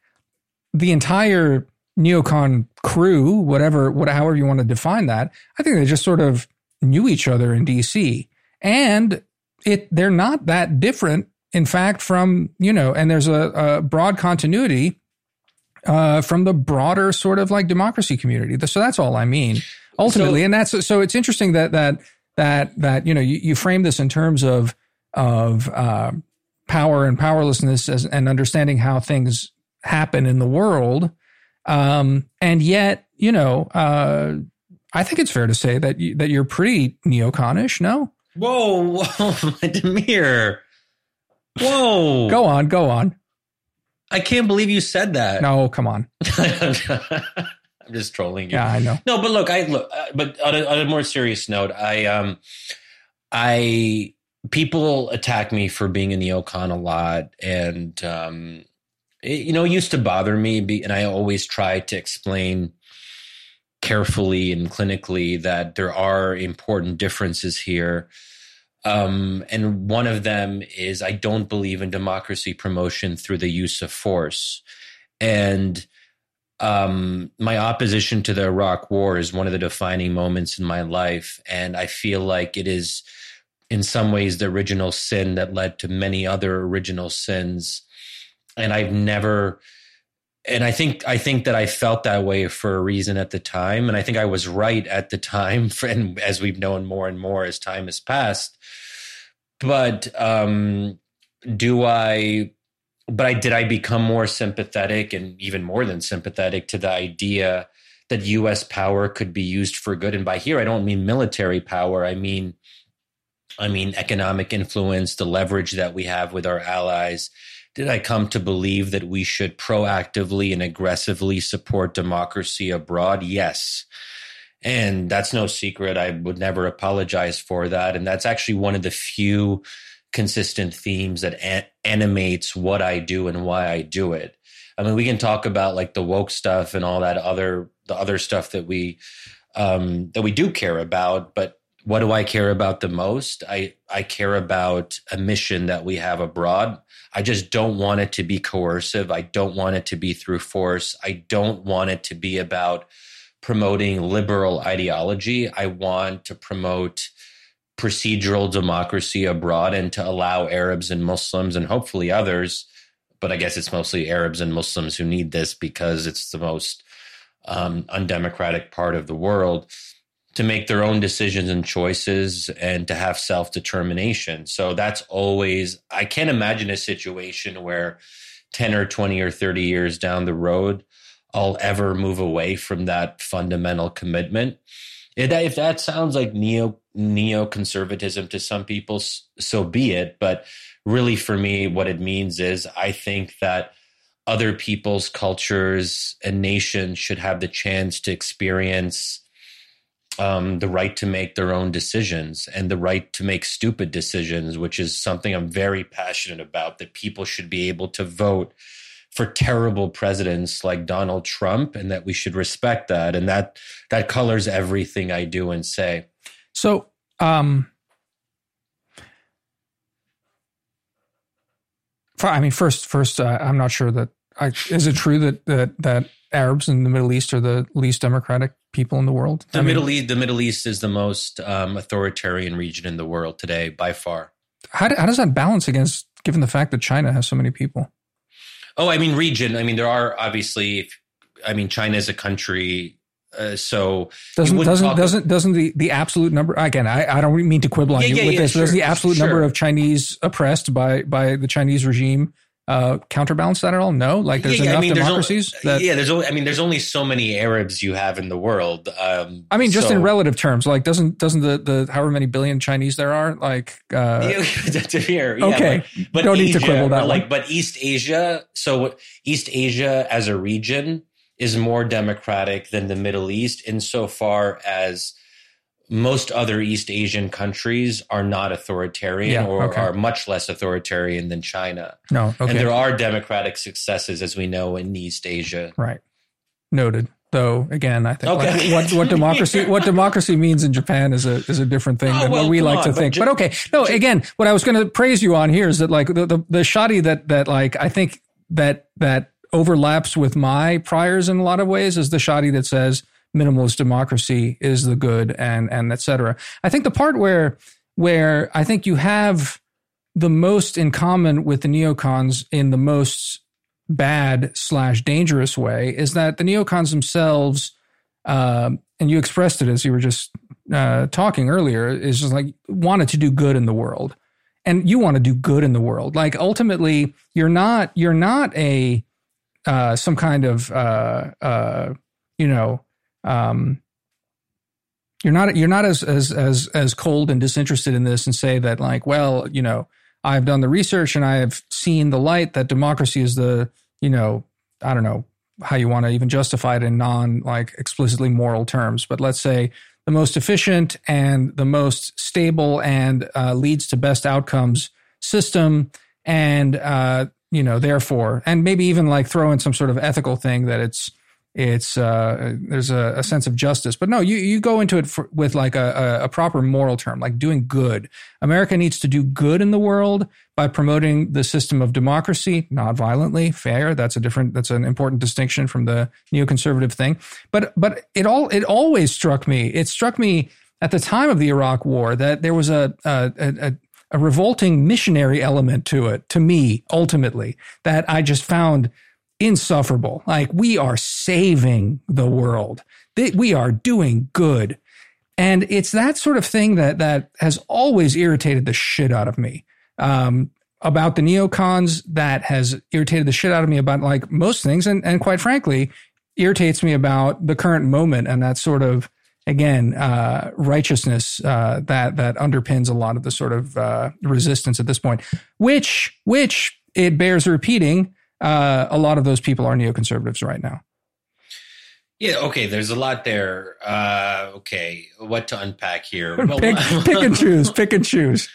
the entire neocon crew, whatever, whatever, however you want to define that, I think they just sort of knew each other in D C and it, they're not that different, in fact, from, you know, and there's a, a broad continuity uh, from the broader sort of like democracy community. So that's all I mean, ultimately. So, and that's, so it's interesting that, that, that, that, you know, you, you frame this in terms of, of uh, power and powerlessness as, and understanding how things happen in the world. Um, and yet, you know, uh, I think it's fair to say that you, that you're pretty neoconish. No, whoa, whoa, Demir, whoa, go on, go on. I can't believe you said that. No, come on. I'm just trolling you. Yeah, I know. No, but look, I look, but on a, on a more serious note, I, um, I people attack me for being a neocon a lot, and um. It, you know, it used to bother me, and I always try to explain carefully and clinically that there are important differences here. Um, and one of them is I don't believe in democracy promotion through the use of force. And um, my opposition to the Iraq War is one of the defining moments in my life. And I feel like it is, in some ways, the original sin that led to many other original sins. And I've never, and I think I think that I felt that way for a reason at the time, and I think I was right at the time. For, and as we've known more and more as time has passed, but um, do I? But I did I become more sympathetic, and even more than sympathetic, to the idea that U S power could be used for good. And by here, I don't mean military power. I mean, I mean economic influence, the leverage that we have with our allies. did I come to believe that we should proactively and aggressively support democracy abroad? Yes. And that's no secret. I would never apologize for that. And that's actually one of the few consistent themes that an- animates what I do and why I do it. I mean, we can talk about like the woke stuff and all that other, the other stuff that we, um, that we do care about, but what do I care about the most? I, I care about a mission that we have abroad. I just don't want it to be coercive. I don't want it to be through force. I don't want it to be about promoting liberal ideology. I want to promote procedural democracy abroad and to allow Arabs and Muslims and hopefully others, but I guess it's mostly Arabs and Muslims who need this because it's the most um, undemocratic part of the world, to make their own decisions and choices and to have self-determination. So that's always, I can't imagine a situation where ten or twenty or thirty years down the road, I'll ever move away from that fundamental commitment. If that, if that sounds like neo neoconservatism to some people, so be it. But really for me, what it means is I think that other people's cultures and nations should have the chance to experience Um, the right to make their own decisions and the right to make stupid decisions, which is something I'm very passionate about, that people should be able to vote for terrible presidents like Donald Trump and that we should respect that. And that that colors everything I do and say. So um, for, I mean, first, first, uh, I'm not sure that I, is it true that that that Arabs in the Middle East are the least democratic people in the world? The I mean, Middle East, the Middle East is the most um, authoritarian region in the world today, by far. How, do, how does that balance against, given the fact that China has so many people? Oh, I mean, region. I mean, there are obviously. I mean, China is a country, uh, so doesn't doesn't talk, doesn't doesn't the, the absolute number? Again, I, I don't mean to quibble on yeah, you yeah, with yeah, this. Sure, there's the absolute sure. number of Chinese oppressed by by the Chinese regime. Uh, counterbalance that at all? No, like there's yeah, enough I mean, democracies. There's only, that, yeah, there's only. I mean, there's only so many Arabs you have in the world. Um, I mean, just so, in relative terms, like doesn't doesn't the, the however many billion Chinese there are, like uh, to hear. Yeah, okay, but, but don't Asia, need to quibble that. Like, but East Asia. So East Asia as a region is more democratic than the Middle East insofar as most other East Asian countries are not authoritarian yeah, or okay. are much less authoritarian than China. No, okay. And there are democratic successes, as we know, in East Asia. Right. Noted. Though, again, I think okay. like, what, what democracy what democracy means in Japan is a is a different thing oh, than well, what we like on, to think. But, but okay. No, again, what I was going to praise you on here is that like the, the, the shoddy that that like I think that that overlaps with my priors in a lot of ways is the shoddy that says minimalist democracy is the good and and et cetera. I think the part where where I think you have the most in common with the neocons in the most bad slash dangerous way is that the neocons themselves, uh, and you expressed it as you were just uh, talking earlier, is just like wanted to do good in the world, and you want to do good in the world. Like ultimately, you're not you're not a uh, some kind of uh, uh, you know. Um, you're not you're not as as as as cold and disinterested in this and say that like, well, you know, I've done the research and I have seen the light that democracy is the, you know, I don't know how you want to even justify it in non like explicitly moral terms, but let's say the most efficient and the most stable and uh, leads to best outcomes system, and uh, you know, therefore, and maybe even like throw in some sort of ethical thing that it's. It's uh, there's a, a sense of justice, but no, you, you go into it for, with like a, a proper moral term, like doing good. America needs to do good in the world by promoting the system of democracy, not violently, fair. That's a different. That's an important distinction from the neoconservative thing. But but it all it always struck me. It struck me at the time of the Iraq War that there was a a a, a revolting missionary element to it. To me, ultimately, that I just found insufferable. Like, we are saving the world. We are doing good. And it's that sort of thing that that has always irritated the shit out of me um, about the neocons, that has irritated the shit out of me about like most things. And, and quite frankly, irritates me about the current moment and that sort of, again, uh, righteousness uh, that that underpins a lot of the sort of uh, resistance at this point, which which it bears repeating, uh, a lot of those people are neoconservatives right now. Yeah, okay, there's a lot there. Uh, okay, what to unpack here? Pick, pick and choose, pick and choose.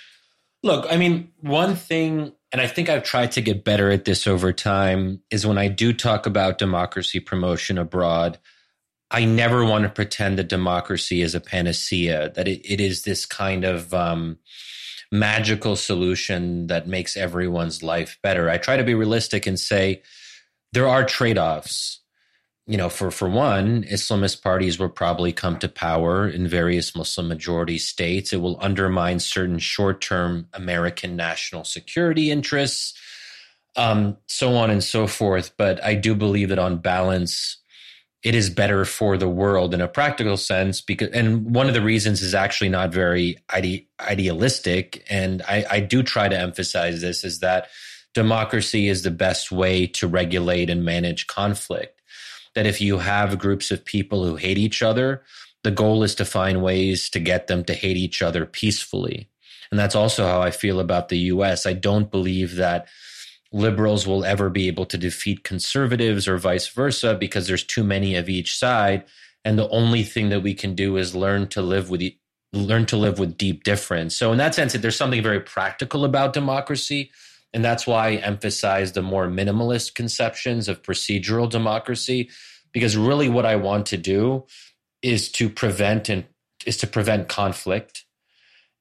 Look, I mean, one thing, and I think I've tried to get better at this over time, is when I do talk about democracy promotion abroad, I never want to pretend that democracy is a panacea, that it, it is this kind of um, magical solution that makes everyone's life better. I try to be realistic and say there are trade-offs. You know, for, for one, Islamist parties will probably come to power in various Muslim majority states. It will undermine certain short-term American national security interests, um, so on and so forth. But I do believe that on balance, it is better for the world in a practical sense. Because, and one of the reasons is actually not very ide- idealistic. And I, I do try to emphasize this, is that democracy is the best way to regulate and manage conflict. That if you have groups of people who hate each other, the goal is to find ways to get them to hate each other peacefully. And that's also how I feel about the U S. I don't believe that liberals will ever be able to defeat conservatives or vice versa, because there's too many of each side. And the only thing that we can do is learn to live with learn to live with deep difference. So in that sense, there's something very practical about democracy. And that's why I emphasize the more minimalist conceptions of procedural democracy, because really what I want to do is to prevent and is to prevent conflict.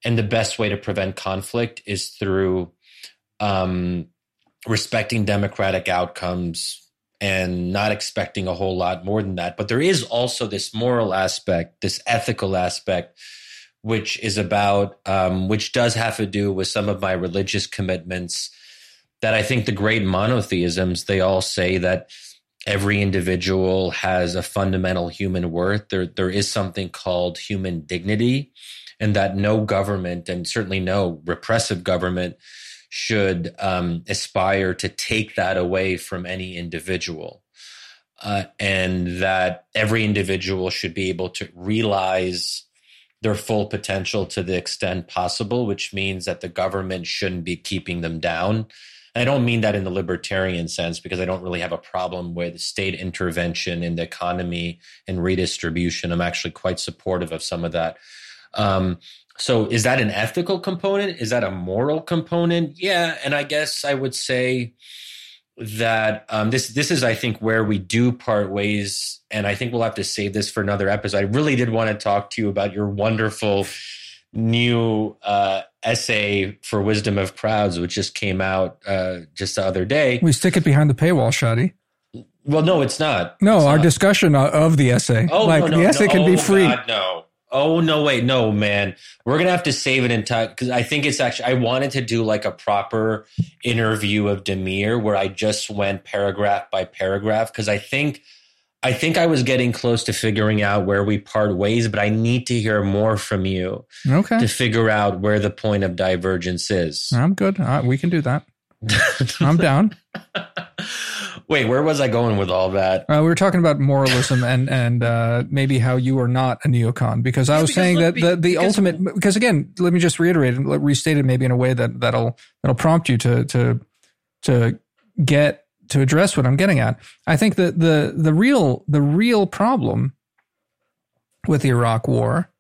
And the best way to prevent conflict is through um, respecting democratic outcomes and not expecting a whole lot more than that. But there is also this moral aspect, this ethical aspect, which is about, um, which does have to do with some of my religious commitments. That I think the great monotheisms, they all say that every individual has a fundamental human worth. There, there is something called human dignity, and that no government, and certainly no repressive government, should um, aspire to take that away from any individual. Uh, and that every individual should be able to realize their full potential to the extent possible, which means that the government shouldn't be keeping them down. I don't mean that in the libertarian sense, because I don't really have a problem with state intervention in the economy and redistribution. I'm actually quite supportive of some of that. Um, so is that an ethical component? Is that a moral component? Yeah. And I guess I would say that um, this this is, I think, where we do part ways. And I think we'll have to save this for another episode. I really did want to talk to you about your wonderful new uh, essay for Wisdom of Crowds, which just came out uh, just the other day. We stick it behind the paywall, Shadi. Well, no, it's not. No, it's our not. Discussion of the essay. Oh, like, no, no, the essay no, can oh, be free. God, no. Oh, no, wait, no, man. We're going to have to save it in time, because I think it's actually, I wanted to do like a proper interview of Demir where I just went paragraph by paragraph, because I think I think I was getting close to figuring out where we part ways, but I need to hear more from you okay. to figure out where the point of divergence is. I'm good. Right, we can do that. I'm down. Wait, where was I going with all that? Uh, we were talking about moralism and and uh, maybe how you are not a neocon, because I was because saying that be, the, the because ultimate, because again, let me just reiterate and restate it maybe in a way that, that'll, that'll prompt you to, to, to get, to address what I'm getting at. I think that the the real the real problem with the Iraq War,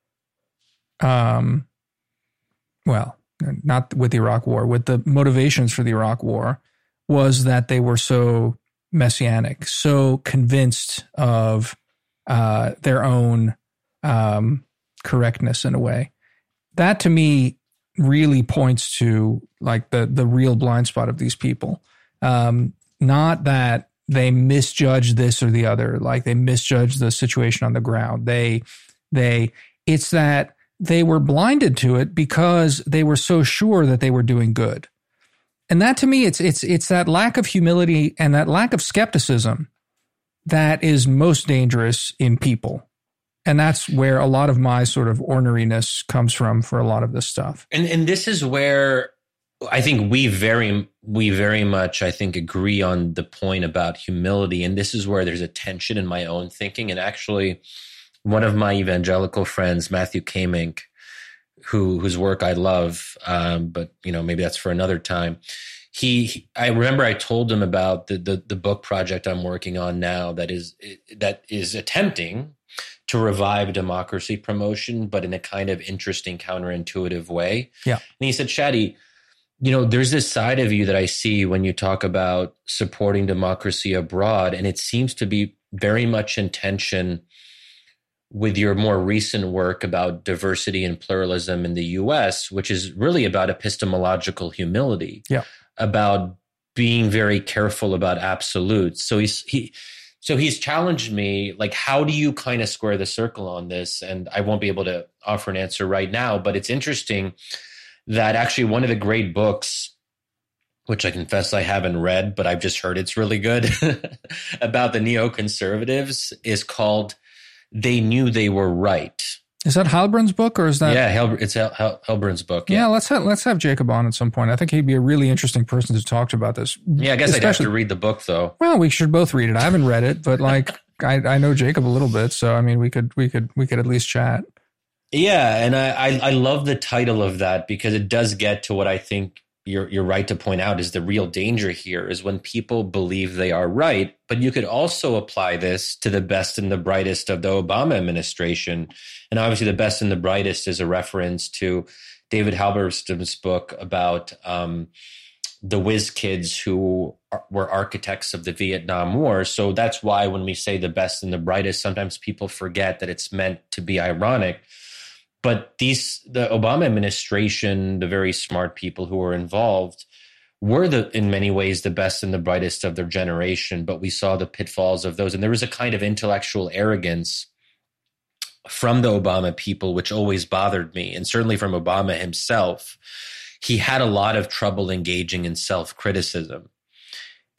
um, well, not with the Iraq War, with the motivations for the Iraq War, was that they were so messianic, so convinced of uh, their own um, correctness in a way. That to me really points to like the the real blind spot of these people. Um, Not that they misjudge this or the other, like they misjudge the situation on the ground. They, they, it's that they were blinded to it because they were so sure that they were doing good. And that to me, it's, it's, it's that lack of humility and that lack of skepticism that is most dangerous in people. And that's where a lot of my sort of orneriness comes from for a lot of this stuff. And, and this is where I think we very, we very much, I think, agree on the point about humility. And this is where there's a tension in my own thinking. And actually, one of my evangelical friends, Matthew Kamink, who whose work I love, um, but, you know, maybe that's for another time. he, I remember I told him about the, the, the book project I'm working on now that is, that is attempting to revive democracy promotion, but in a kind of interesting, counterintuitive way. Yeah. And he said, Shadi, you know, there's this side of you that I see when you talk about supporting democracy abroad, and it seems to be very much in tension with your more recent work about diversity and pluralism in the U S, which is really about epistemological humility, yeah. about being very careful about absolutes. So he's, he, so he's challenged me, like, how do you kind of square the circle on this? And I won't be able to offer an answer right now, but it's interesting that actually one of the great books, which I confess I haven't read, but I've just heard it's really good, about the neoconservatives is called They Knew They Were Right. Is that Halbrun's book, or is that? Yeah, Hal, it's Hal, Hal, Halbrun's book. Yeah, yeah let's, have, let's have Jacob on at some point. I think he'd be a really interesting person to talk to about this. Yeah, I guess Especially, I'd have to read the book, though. Well, we should both read it. I haven't read it, but like I, I know Jacob a little bit, so I mean, we could we could we could at least chat. Yeah, and I, I, I love the title of that because it does get to what I think you're you're right to point out is the real danger here is when people believe they are right. But you could also apply this to the best and the brightest of the Obama administration. And obviously the best and the brightest is a reference to David Halberstam's book about um, the whiz kids who are, were architects of the Vietnam War. So that's why when we say the best and the brightest, sometimes people forget that it's meant to be ironic. But these, the Obama administration, the very smart people who were involved were the, in many ways the best and the brightest of their generation. But we saw the pitfalls of those. And there was a kind of intellectual arrogance from the Obama people, which always bothered me. And certainly from Obama himself, he had a lot of trouble engaging in self-criticism.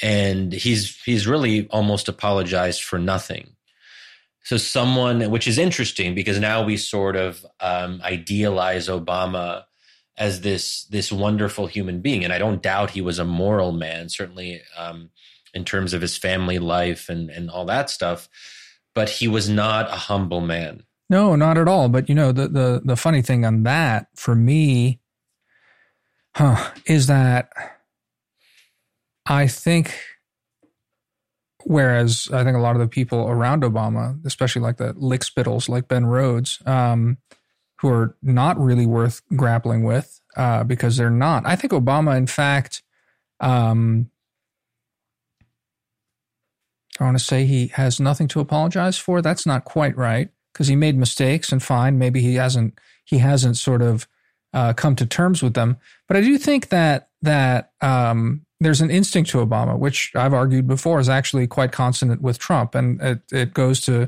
And he's he's really almost apologized for nothing. So someone, which is interesting because now we sort of um, idealize Obama as this this wonderful human being. And I don't doubt he was a moral man, certainly um, in terms of his family life and, and all that stuff. But he was not a humble man. No, not at all. But, you know, the the, the funny thing on that for me huh, is that I think... Whereas I think a lot of the people around Obama, especially like the lickspittles like Ben Rhodes, um, who are not really worth grappling with uh, because they're not. I think Obama, in fact, um, I want to say he has nothing to apologize for. That's not quite right because he made mistakes and fine. Maybe he hasn't he hasn't sort of uh, come to terms with them. But I do think that that um, – there's an instinct to Obama, which I've argued before is actually quite consonant with Trump. And it, it goes to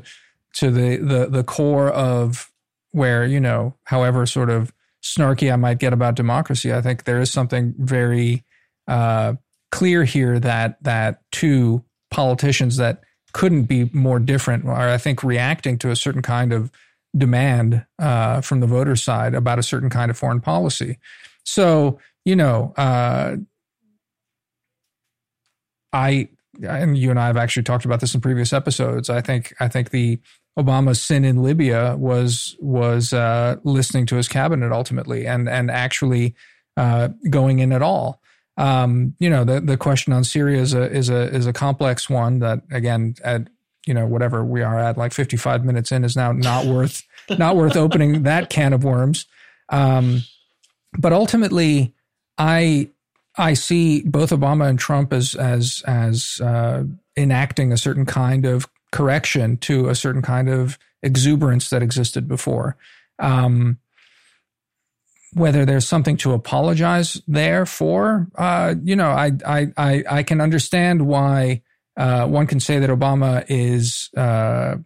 to the, the the core of where, you know, however sort of snarky I might get about democracy, I think there is something very uh, clear here that that two politicians that couldn't be more different are, I think, reacting to a certain kind of demand uh, from the voter side about a certain kind of foreign policy. So, you know, uh I and you and I have actually talked about this in previous episodes. I think I think the Obama's sin in Libya was was uh, listening to his cabinet ultimately, and and actually uh, going in at all. Um, you know, the the question on Syria is a is a is a complex one that again, at you know whatever we are at like fifty-five minutes in is now not worth not worth opening that can of worms. Um, but ultimately, I. I see both Obama and Trump as as as uh, enacting a certain kind of correction to a certain kind of exuberance that existed before. Um, whether there's something to apologize there for, uh, you know, I I I, I can understand why uh, one can say that Obama is uh,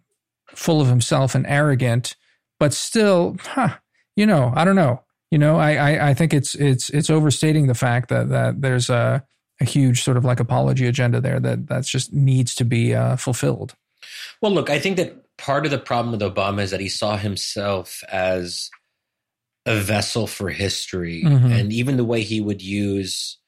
full of himself and arrogant, but still, huh, you know, I don't know. You know, I, I I think it's it's it's overstating the fact that that there's a, a huge sort of like apology agenda there that that's just needs to be uh, fulfilled. Well, look, I think that part of the problem with Obama is that he saw himself as a vessel for history, mm-hmm. and even the way he would use,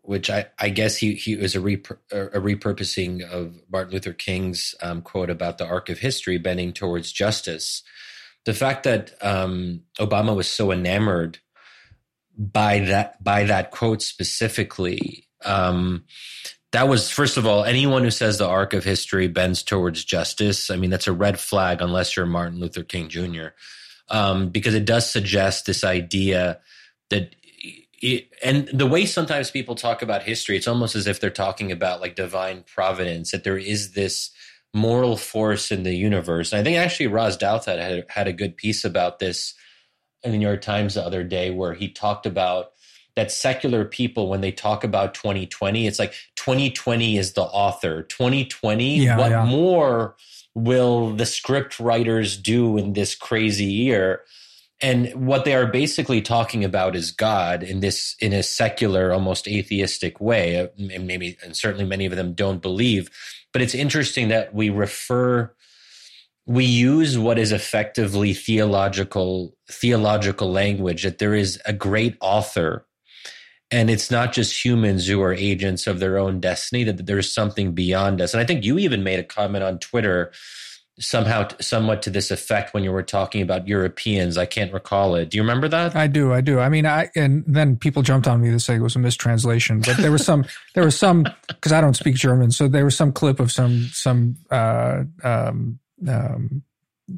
which I, I guess he he was a repur- a repurposing of Martin Luther King's um, quote about the arc of history bending towards justice. The fact that um, Obama was so enamored by that by that quote specifically. Um, that was, first of all, anyone who says the arc of history bends towards justice, I mean, that's a red flag unless you're Martin Luther King Junior, um, because it does suggest this idea that it, and the way sometimes people talk about history, it's almost as if they're talking about like divine providence, that there is this moral force in the universe. And I think actually Roz Douthat had, had a good piece about this in the New York Times the other day, where he talked about that secular people, when they talk about twenty twenty, it's like twenty twenty is the author. twenty twenty, yeah, what yeah. more will the script writers do in this crazy year? And what they are basically talking about is God in this, in a secular, almost atheistic way. And maybe, and certainly many of them don't believe, but it's interesting that we refer, we use what is effectively theological, theological language, that there is a great author. And it's not just humans who are agents of their own destiny, that there's something beyond us. And I think you even made a comment on Twitter somehow, somewhat to this effect when you were talking about Europeans. I can't recall it. Do you remember that? I do. I do. I mean, I, and then people jumped on me to say it was a mistranslation, but there was some, there was some, cause I don't speak German. So there was some clip of some, some, uh, um, um,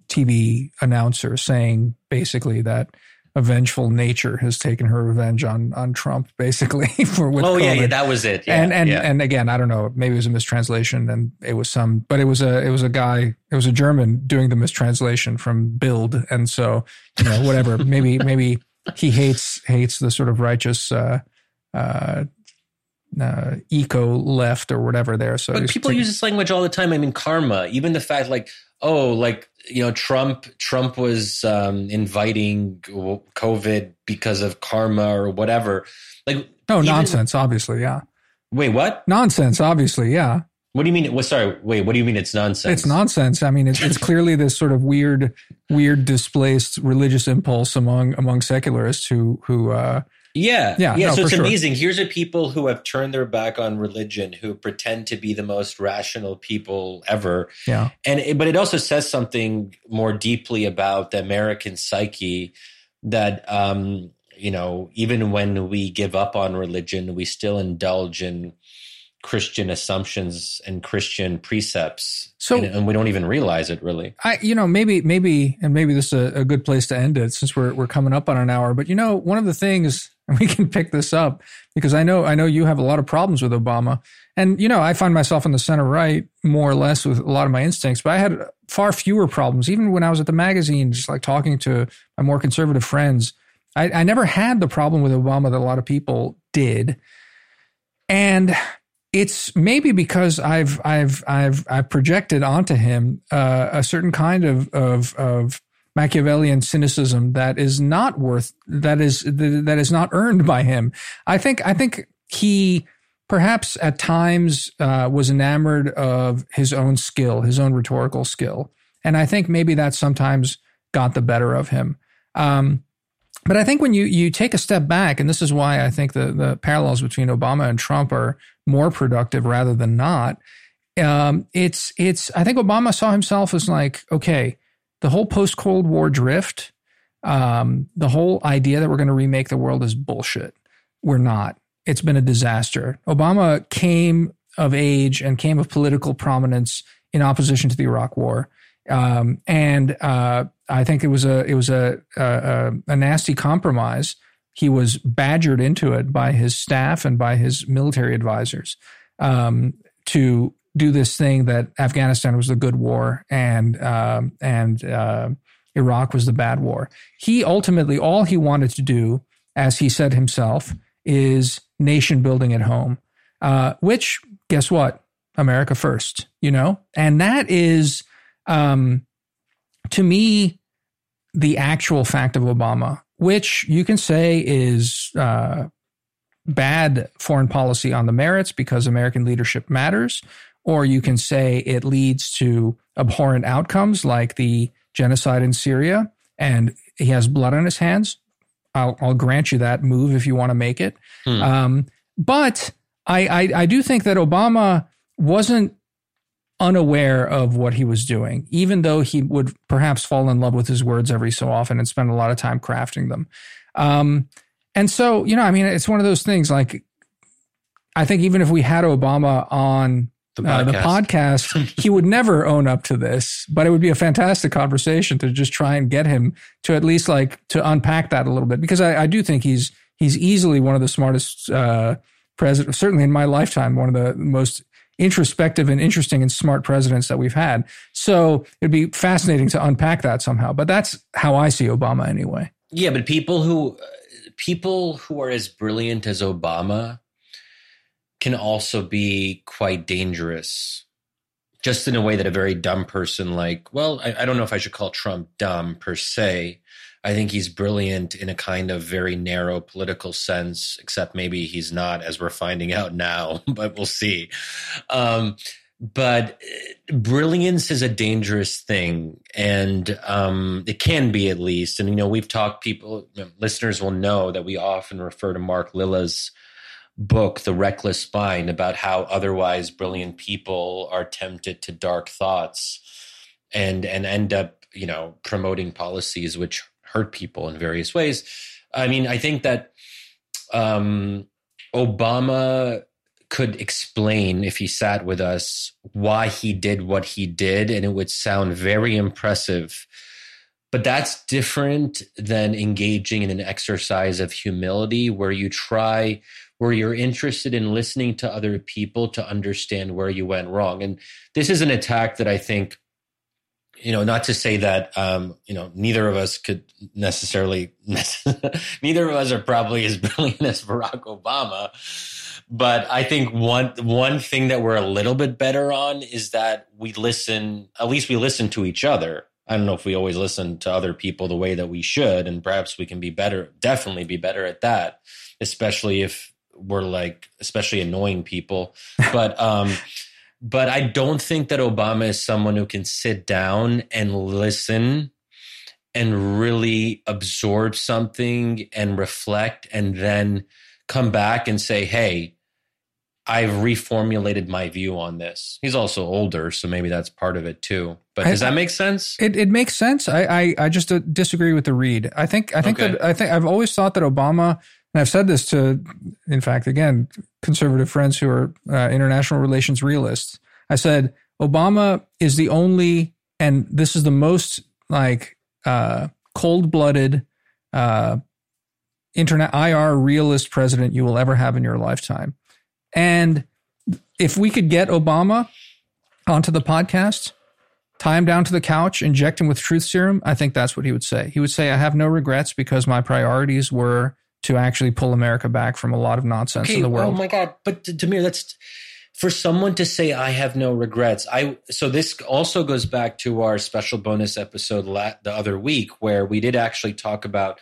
T V announcer saying basically that a vengeful nature has taken her revenge on on Trump, basically. for with oh COVID. yeah, yeah, that was it. Yeah, and and yeah. and again, I don't know. Maybe it was a mistranslation, and it was some, but it was a it was a guy, it was a German doing the mistranslation from Bild, and so you know whatever. maybe maybe he hates hates the sort of righteous uh, uh, uh, eco left or whatever there. So but people taking, use this language all the time. I mean, karma, even the fact like oh like. You know, Trump, Trump was um, inviting COVID because of karma or whatever. Like, oh, even, nonsense, obviously. Yeah. Wait, what? Nonsense, obviously. Yeah. What do you mean? Well, sorry. Wait, what do you mean it's nonsense? It's nonsense. I mean, it's, it's clearly this sort of weird, weird displaced religious impulse among, among secularists who, who, uh, Yeah. Yeah. yeah no, so it's sure. amazing. Here's a people who have turned their back on religion, who pretend to be the most rational people ever. Yeah. And, it, but it also says something more deeply about the American psyche that, um, you know, even when we give up on religion, we still indulge in Christian assumptions and Christian precepts. So, and, and we don't even realize it really. I, you know, maybe, maybe, and maybe this is a, a good place to end it since we're, we're coming up on an hour, but you know, one of the things, and we can pick this up because I know I know you have a lot of problems with Obama. And, you know, I find myself on the center right more or less with a lot of my instincts, but I had far fewer problems. Even when I was at the magazine, just like talking to my more conservative friends, I, I never had the problem with Obama that a lot of people did. And it's maybe because I've I've I've I've projected onto him uh, a certain kind of of of Machiavellian cynicism that is not worth that is that is not earned by him. I think I think he perhaps at times uh, was enamored of his own skill, his own rhetorical skill, and I think maybe that sometimes got the better of him. Um, but I think when you you take a step back, and this is why I think the the parallels between Obama and Trump are more productive rather than not. Um, it's it's I think Obama saw himself as like okay. The whole post-Cold War drift, um, the whole idea that we're going to remake the world is bullshit. We're not. It's been a disaster. Obama came of age and came of political prominence in opposition to the Iraq War, um, and uh, I think it was a it was a, a a nasty compromise. He was badgered into it by his staff and by his military advisors um, to. do this thing that Afghanistan was the good war and uh, and uh, Iraq was the bad war. He ultimately, all he wanted to do, as he said himself, is nation building at home, uh, which, guess what? America first, you know? And that is, um, to me, the actual fact of Obama, which you can say is uh, bad foreign policy on the merits because American leadership matters. Or you can say it leads to abhorrent outcomes like the genocide in Syria, and he has blood on his hands. I'll, I'll grant you that move if you want to make it. Hmm. Um, but I, I, I do think that Obama wasn't unaware of what he was doing, even though he would perhaps fall in love with his words every so often and spend a lot of time crafting them. Um, And so, you know, I mean, it's one of those things, like, I think even if we had Obama on the podcast, uh, the podcast he would never own up to this, but it would be a fantastic conversation to just try and get him to at least like to unpack that a little bit, because I, I do think he's, he's easily one of the smartest uh, presidents, certainly in my lifetime, one of the most introspective and interesting and smart presidents that we've had. So it'd be fascinating to unpack that somehow, but that's how I see Obama anyway. Yeah. But people who, people who are as brilliant as Obama can also be quite dangerous, just in a way that a very dumb person, like, well, I, I don't know if I should call Trump dumb per se. I think he's brilliant in a kind of very narrow political sense, except maybe he's not, as we're finding out now, but we'll see. Um, but brilliance is a dangerous thing, and um, it can be, at least. And, you know, we've talked, people, you know, listeners will know that we often refer to Mark Lilla's book, The Reckless Spine, about how otherwise brilliant people are tempted to dark thoughts and and end up, you know, promoting policies which hurt people in various ways. I mean, I think that um, Obama could explain, if he sat with us, why he did what he did, and it would sound very impressive. But that's different than engaging in an exercise of humility where you try, where you're interested in listening to other people to understand where you went wrong. And this is an attack that I think, you know, not to say that, um, you know, neither of us could necessarily, neither of us are probably as brilliant as Barack Obama. But I think one one thing that we're a little bit better on is that we listen, at least we listen to each other. I don't know if we always listen to other people the way that we should, and perhaps we can be better, definitely be better at that, especially if we're like, especially annoying people. But, um, but I don't think that Obama is someone who can sit down and listen and really absorb something and reflect and then come back and say, hey, I've reformulated my view on this. He's also older, so maybe that's part of it too. But does I, that make sense? It it makes sense. I I, I just disagree with the read. I think I think okay. that I think I've always thought that Obama, and I've said this to, in fact, again, conservative friends who are uh, international relations realists. I said Obama is the only, and this is the most like uh, cold-blooded uh, internet I R realist president you will ever have in your lifetime. And if we could get Obama onto the podcast, tie him down to the couch, inject him with truth serum, I think that's what he would say. He would say, I have no regrets because my priorities were to actually pull America back from a lot of nonsense okay, in the world. Oh my God. But Damir, that's for someone to say, I have no regrets. I So this also goes back to our special bonus episode la- the other week, where we did actually talk about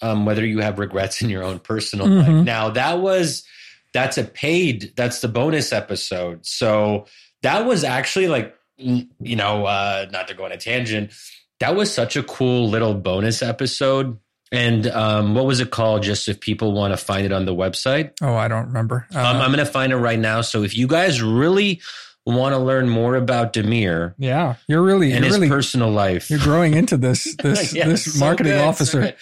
um, whether you have regrets in your own personal mm-hmm. life. Now that was... That's a paid, that's the bonus episode. So that was actually like, you know, uh, not to go on a tangent, that was such a cool little bonus episode. And um, what was it called? Just if people want to find it on the website. Oh, I don't remember. Uh, um, I'm going to find it right now. So if you guys really want to learn more about Damir. Yeah, you're really, and you're his really, personal life. You're growing into this, this, yeah, this marketing so good, officer. So,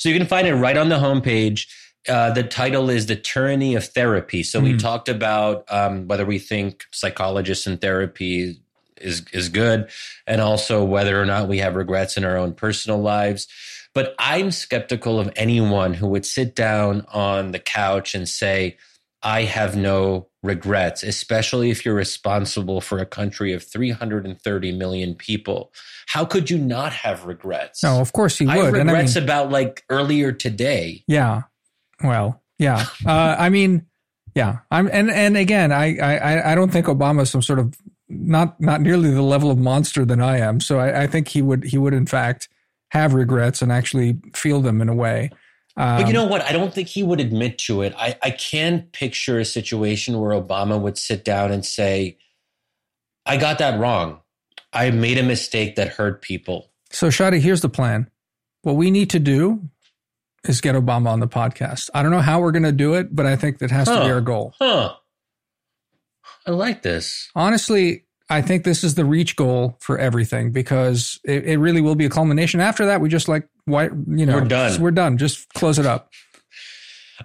so you can find it right on the homepage. Uh, the title is The Tyranny of Therapy. So we mm. talked about um, whether we think psychologists and therapy is is good, and also whether or not we have regrets in our own personal lives. But I'm skeptical of anyone who would sit down on the couch and say, I have no regrets, especially if you're responsible for a country of three hundred thirty million people. How could you not have regrets? No, of course he would. I have regrets and I mean, about like earlier today. Yeah. Well, yeah. Uh, I mean, yeah. I'm and and again, I, I I don't think Obama is some sort of not not nearly the level of monster than I am. So I, I think he would he would in fact have regrets and actually feel them in a way. Um, but you know what? I don't think he would admit to it. I I can picture a situation where Obama would sit down and say, "I got that wrong. I made a mistake that hurt people." So Shadi, here's the plan. What we need to do is get Obama on the podcast. I don't know how we're going to do it, but I think that has huh. to be our goal. Huh. I like this. Honestly, I think this is the reach goal for everything, because it, it really will be a culmination. After that, we just like, why, you know, we're done. We're done. Just close it up.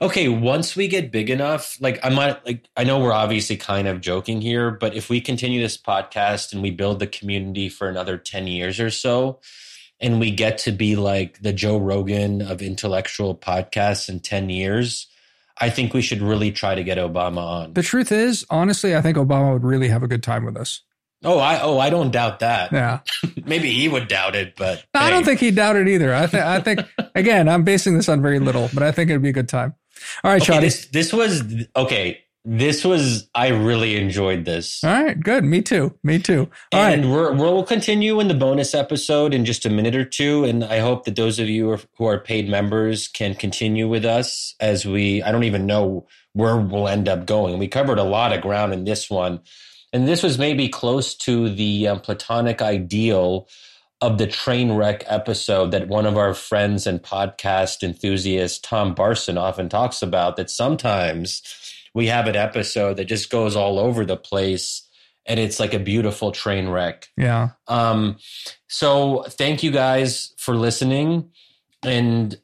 okay, once we get big enough, like I'm not like, I know we're obviously kind of joking here, but if we continue this podcast and we build the community for another ten years or so, and we get to be like the Joe Rogan of intellectual podcasts in ten years, I think we should really try to get Obama on. The truth is, honestly, I think Obama would really have a good time with us. Oh, I oh, I don't doubt that. Yeah. Maybe he would doubt it, but no, hey. I don't think he'd doubt it either. I, th- I think, again, I'm basing this on very little, but I think it'd be a good time. All right, okay, Shadi. This, this was, okay, this was, I really enjoyed this. All right, good. Me too. Me too. All and right. We're, we'll continue in the bonus episode in just a minute or two. And I hope that those of you who are, who are paid members can continue with us as we, I don't even know where we'll end up going. We covered a lot of ground in this one. And this was maybe close to the um, platonic ideal of the train wreck episode that one of our friends and podcast enthusiast, Tom Barson, often talks about, that sometimes we have an episode that just goes all over the place and it's like a beautiful train wreck. Yeah. Um, so thank you guys for listening. And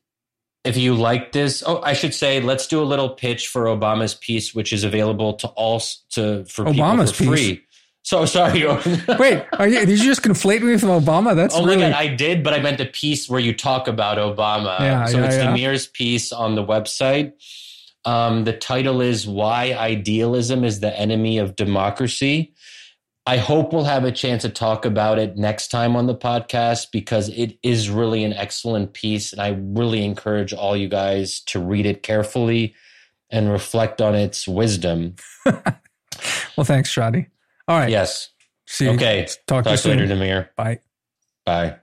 if you like this, oh, I should say, let's do a little pitch for Obama's piece, which is available to all to for Obama's people for piece. free. So sorry. Wait, are you, did you just conflate me with Obama? That's oh really... my God, I did, but I meant the piece where you talk about Obama. Yeah, so yeah, it's yeah. Namir's piece on the website. Um, the title is "Why Idealism is the Enemy of Democracy." I hope we'll have a chance to talk about it next time on the podcast, because it is really an excellent piece. And I really encourage all you guys to read it carefully and reflect on its wisdom. Well, thanks, Shadi. All right. Yes. See you. Okay. Talk, talk to you later, Namir. Bye. Bye.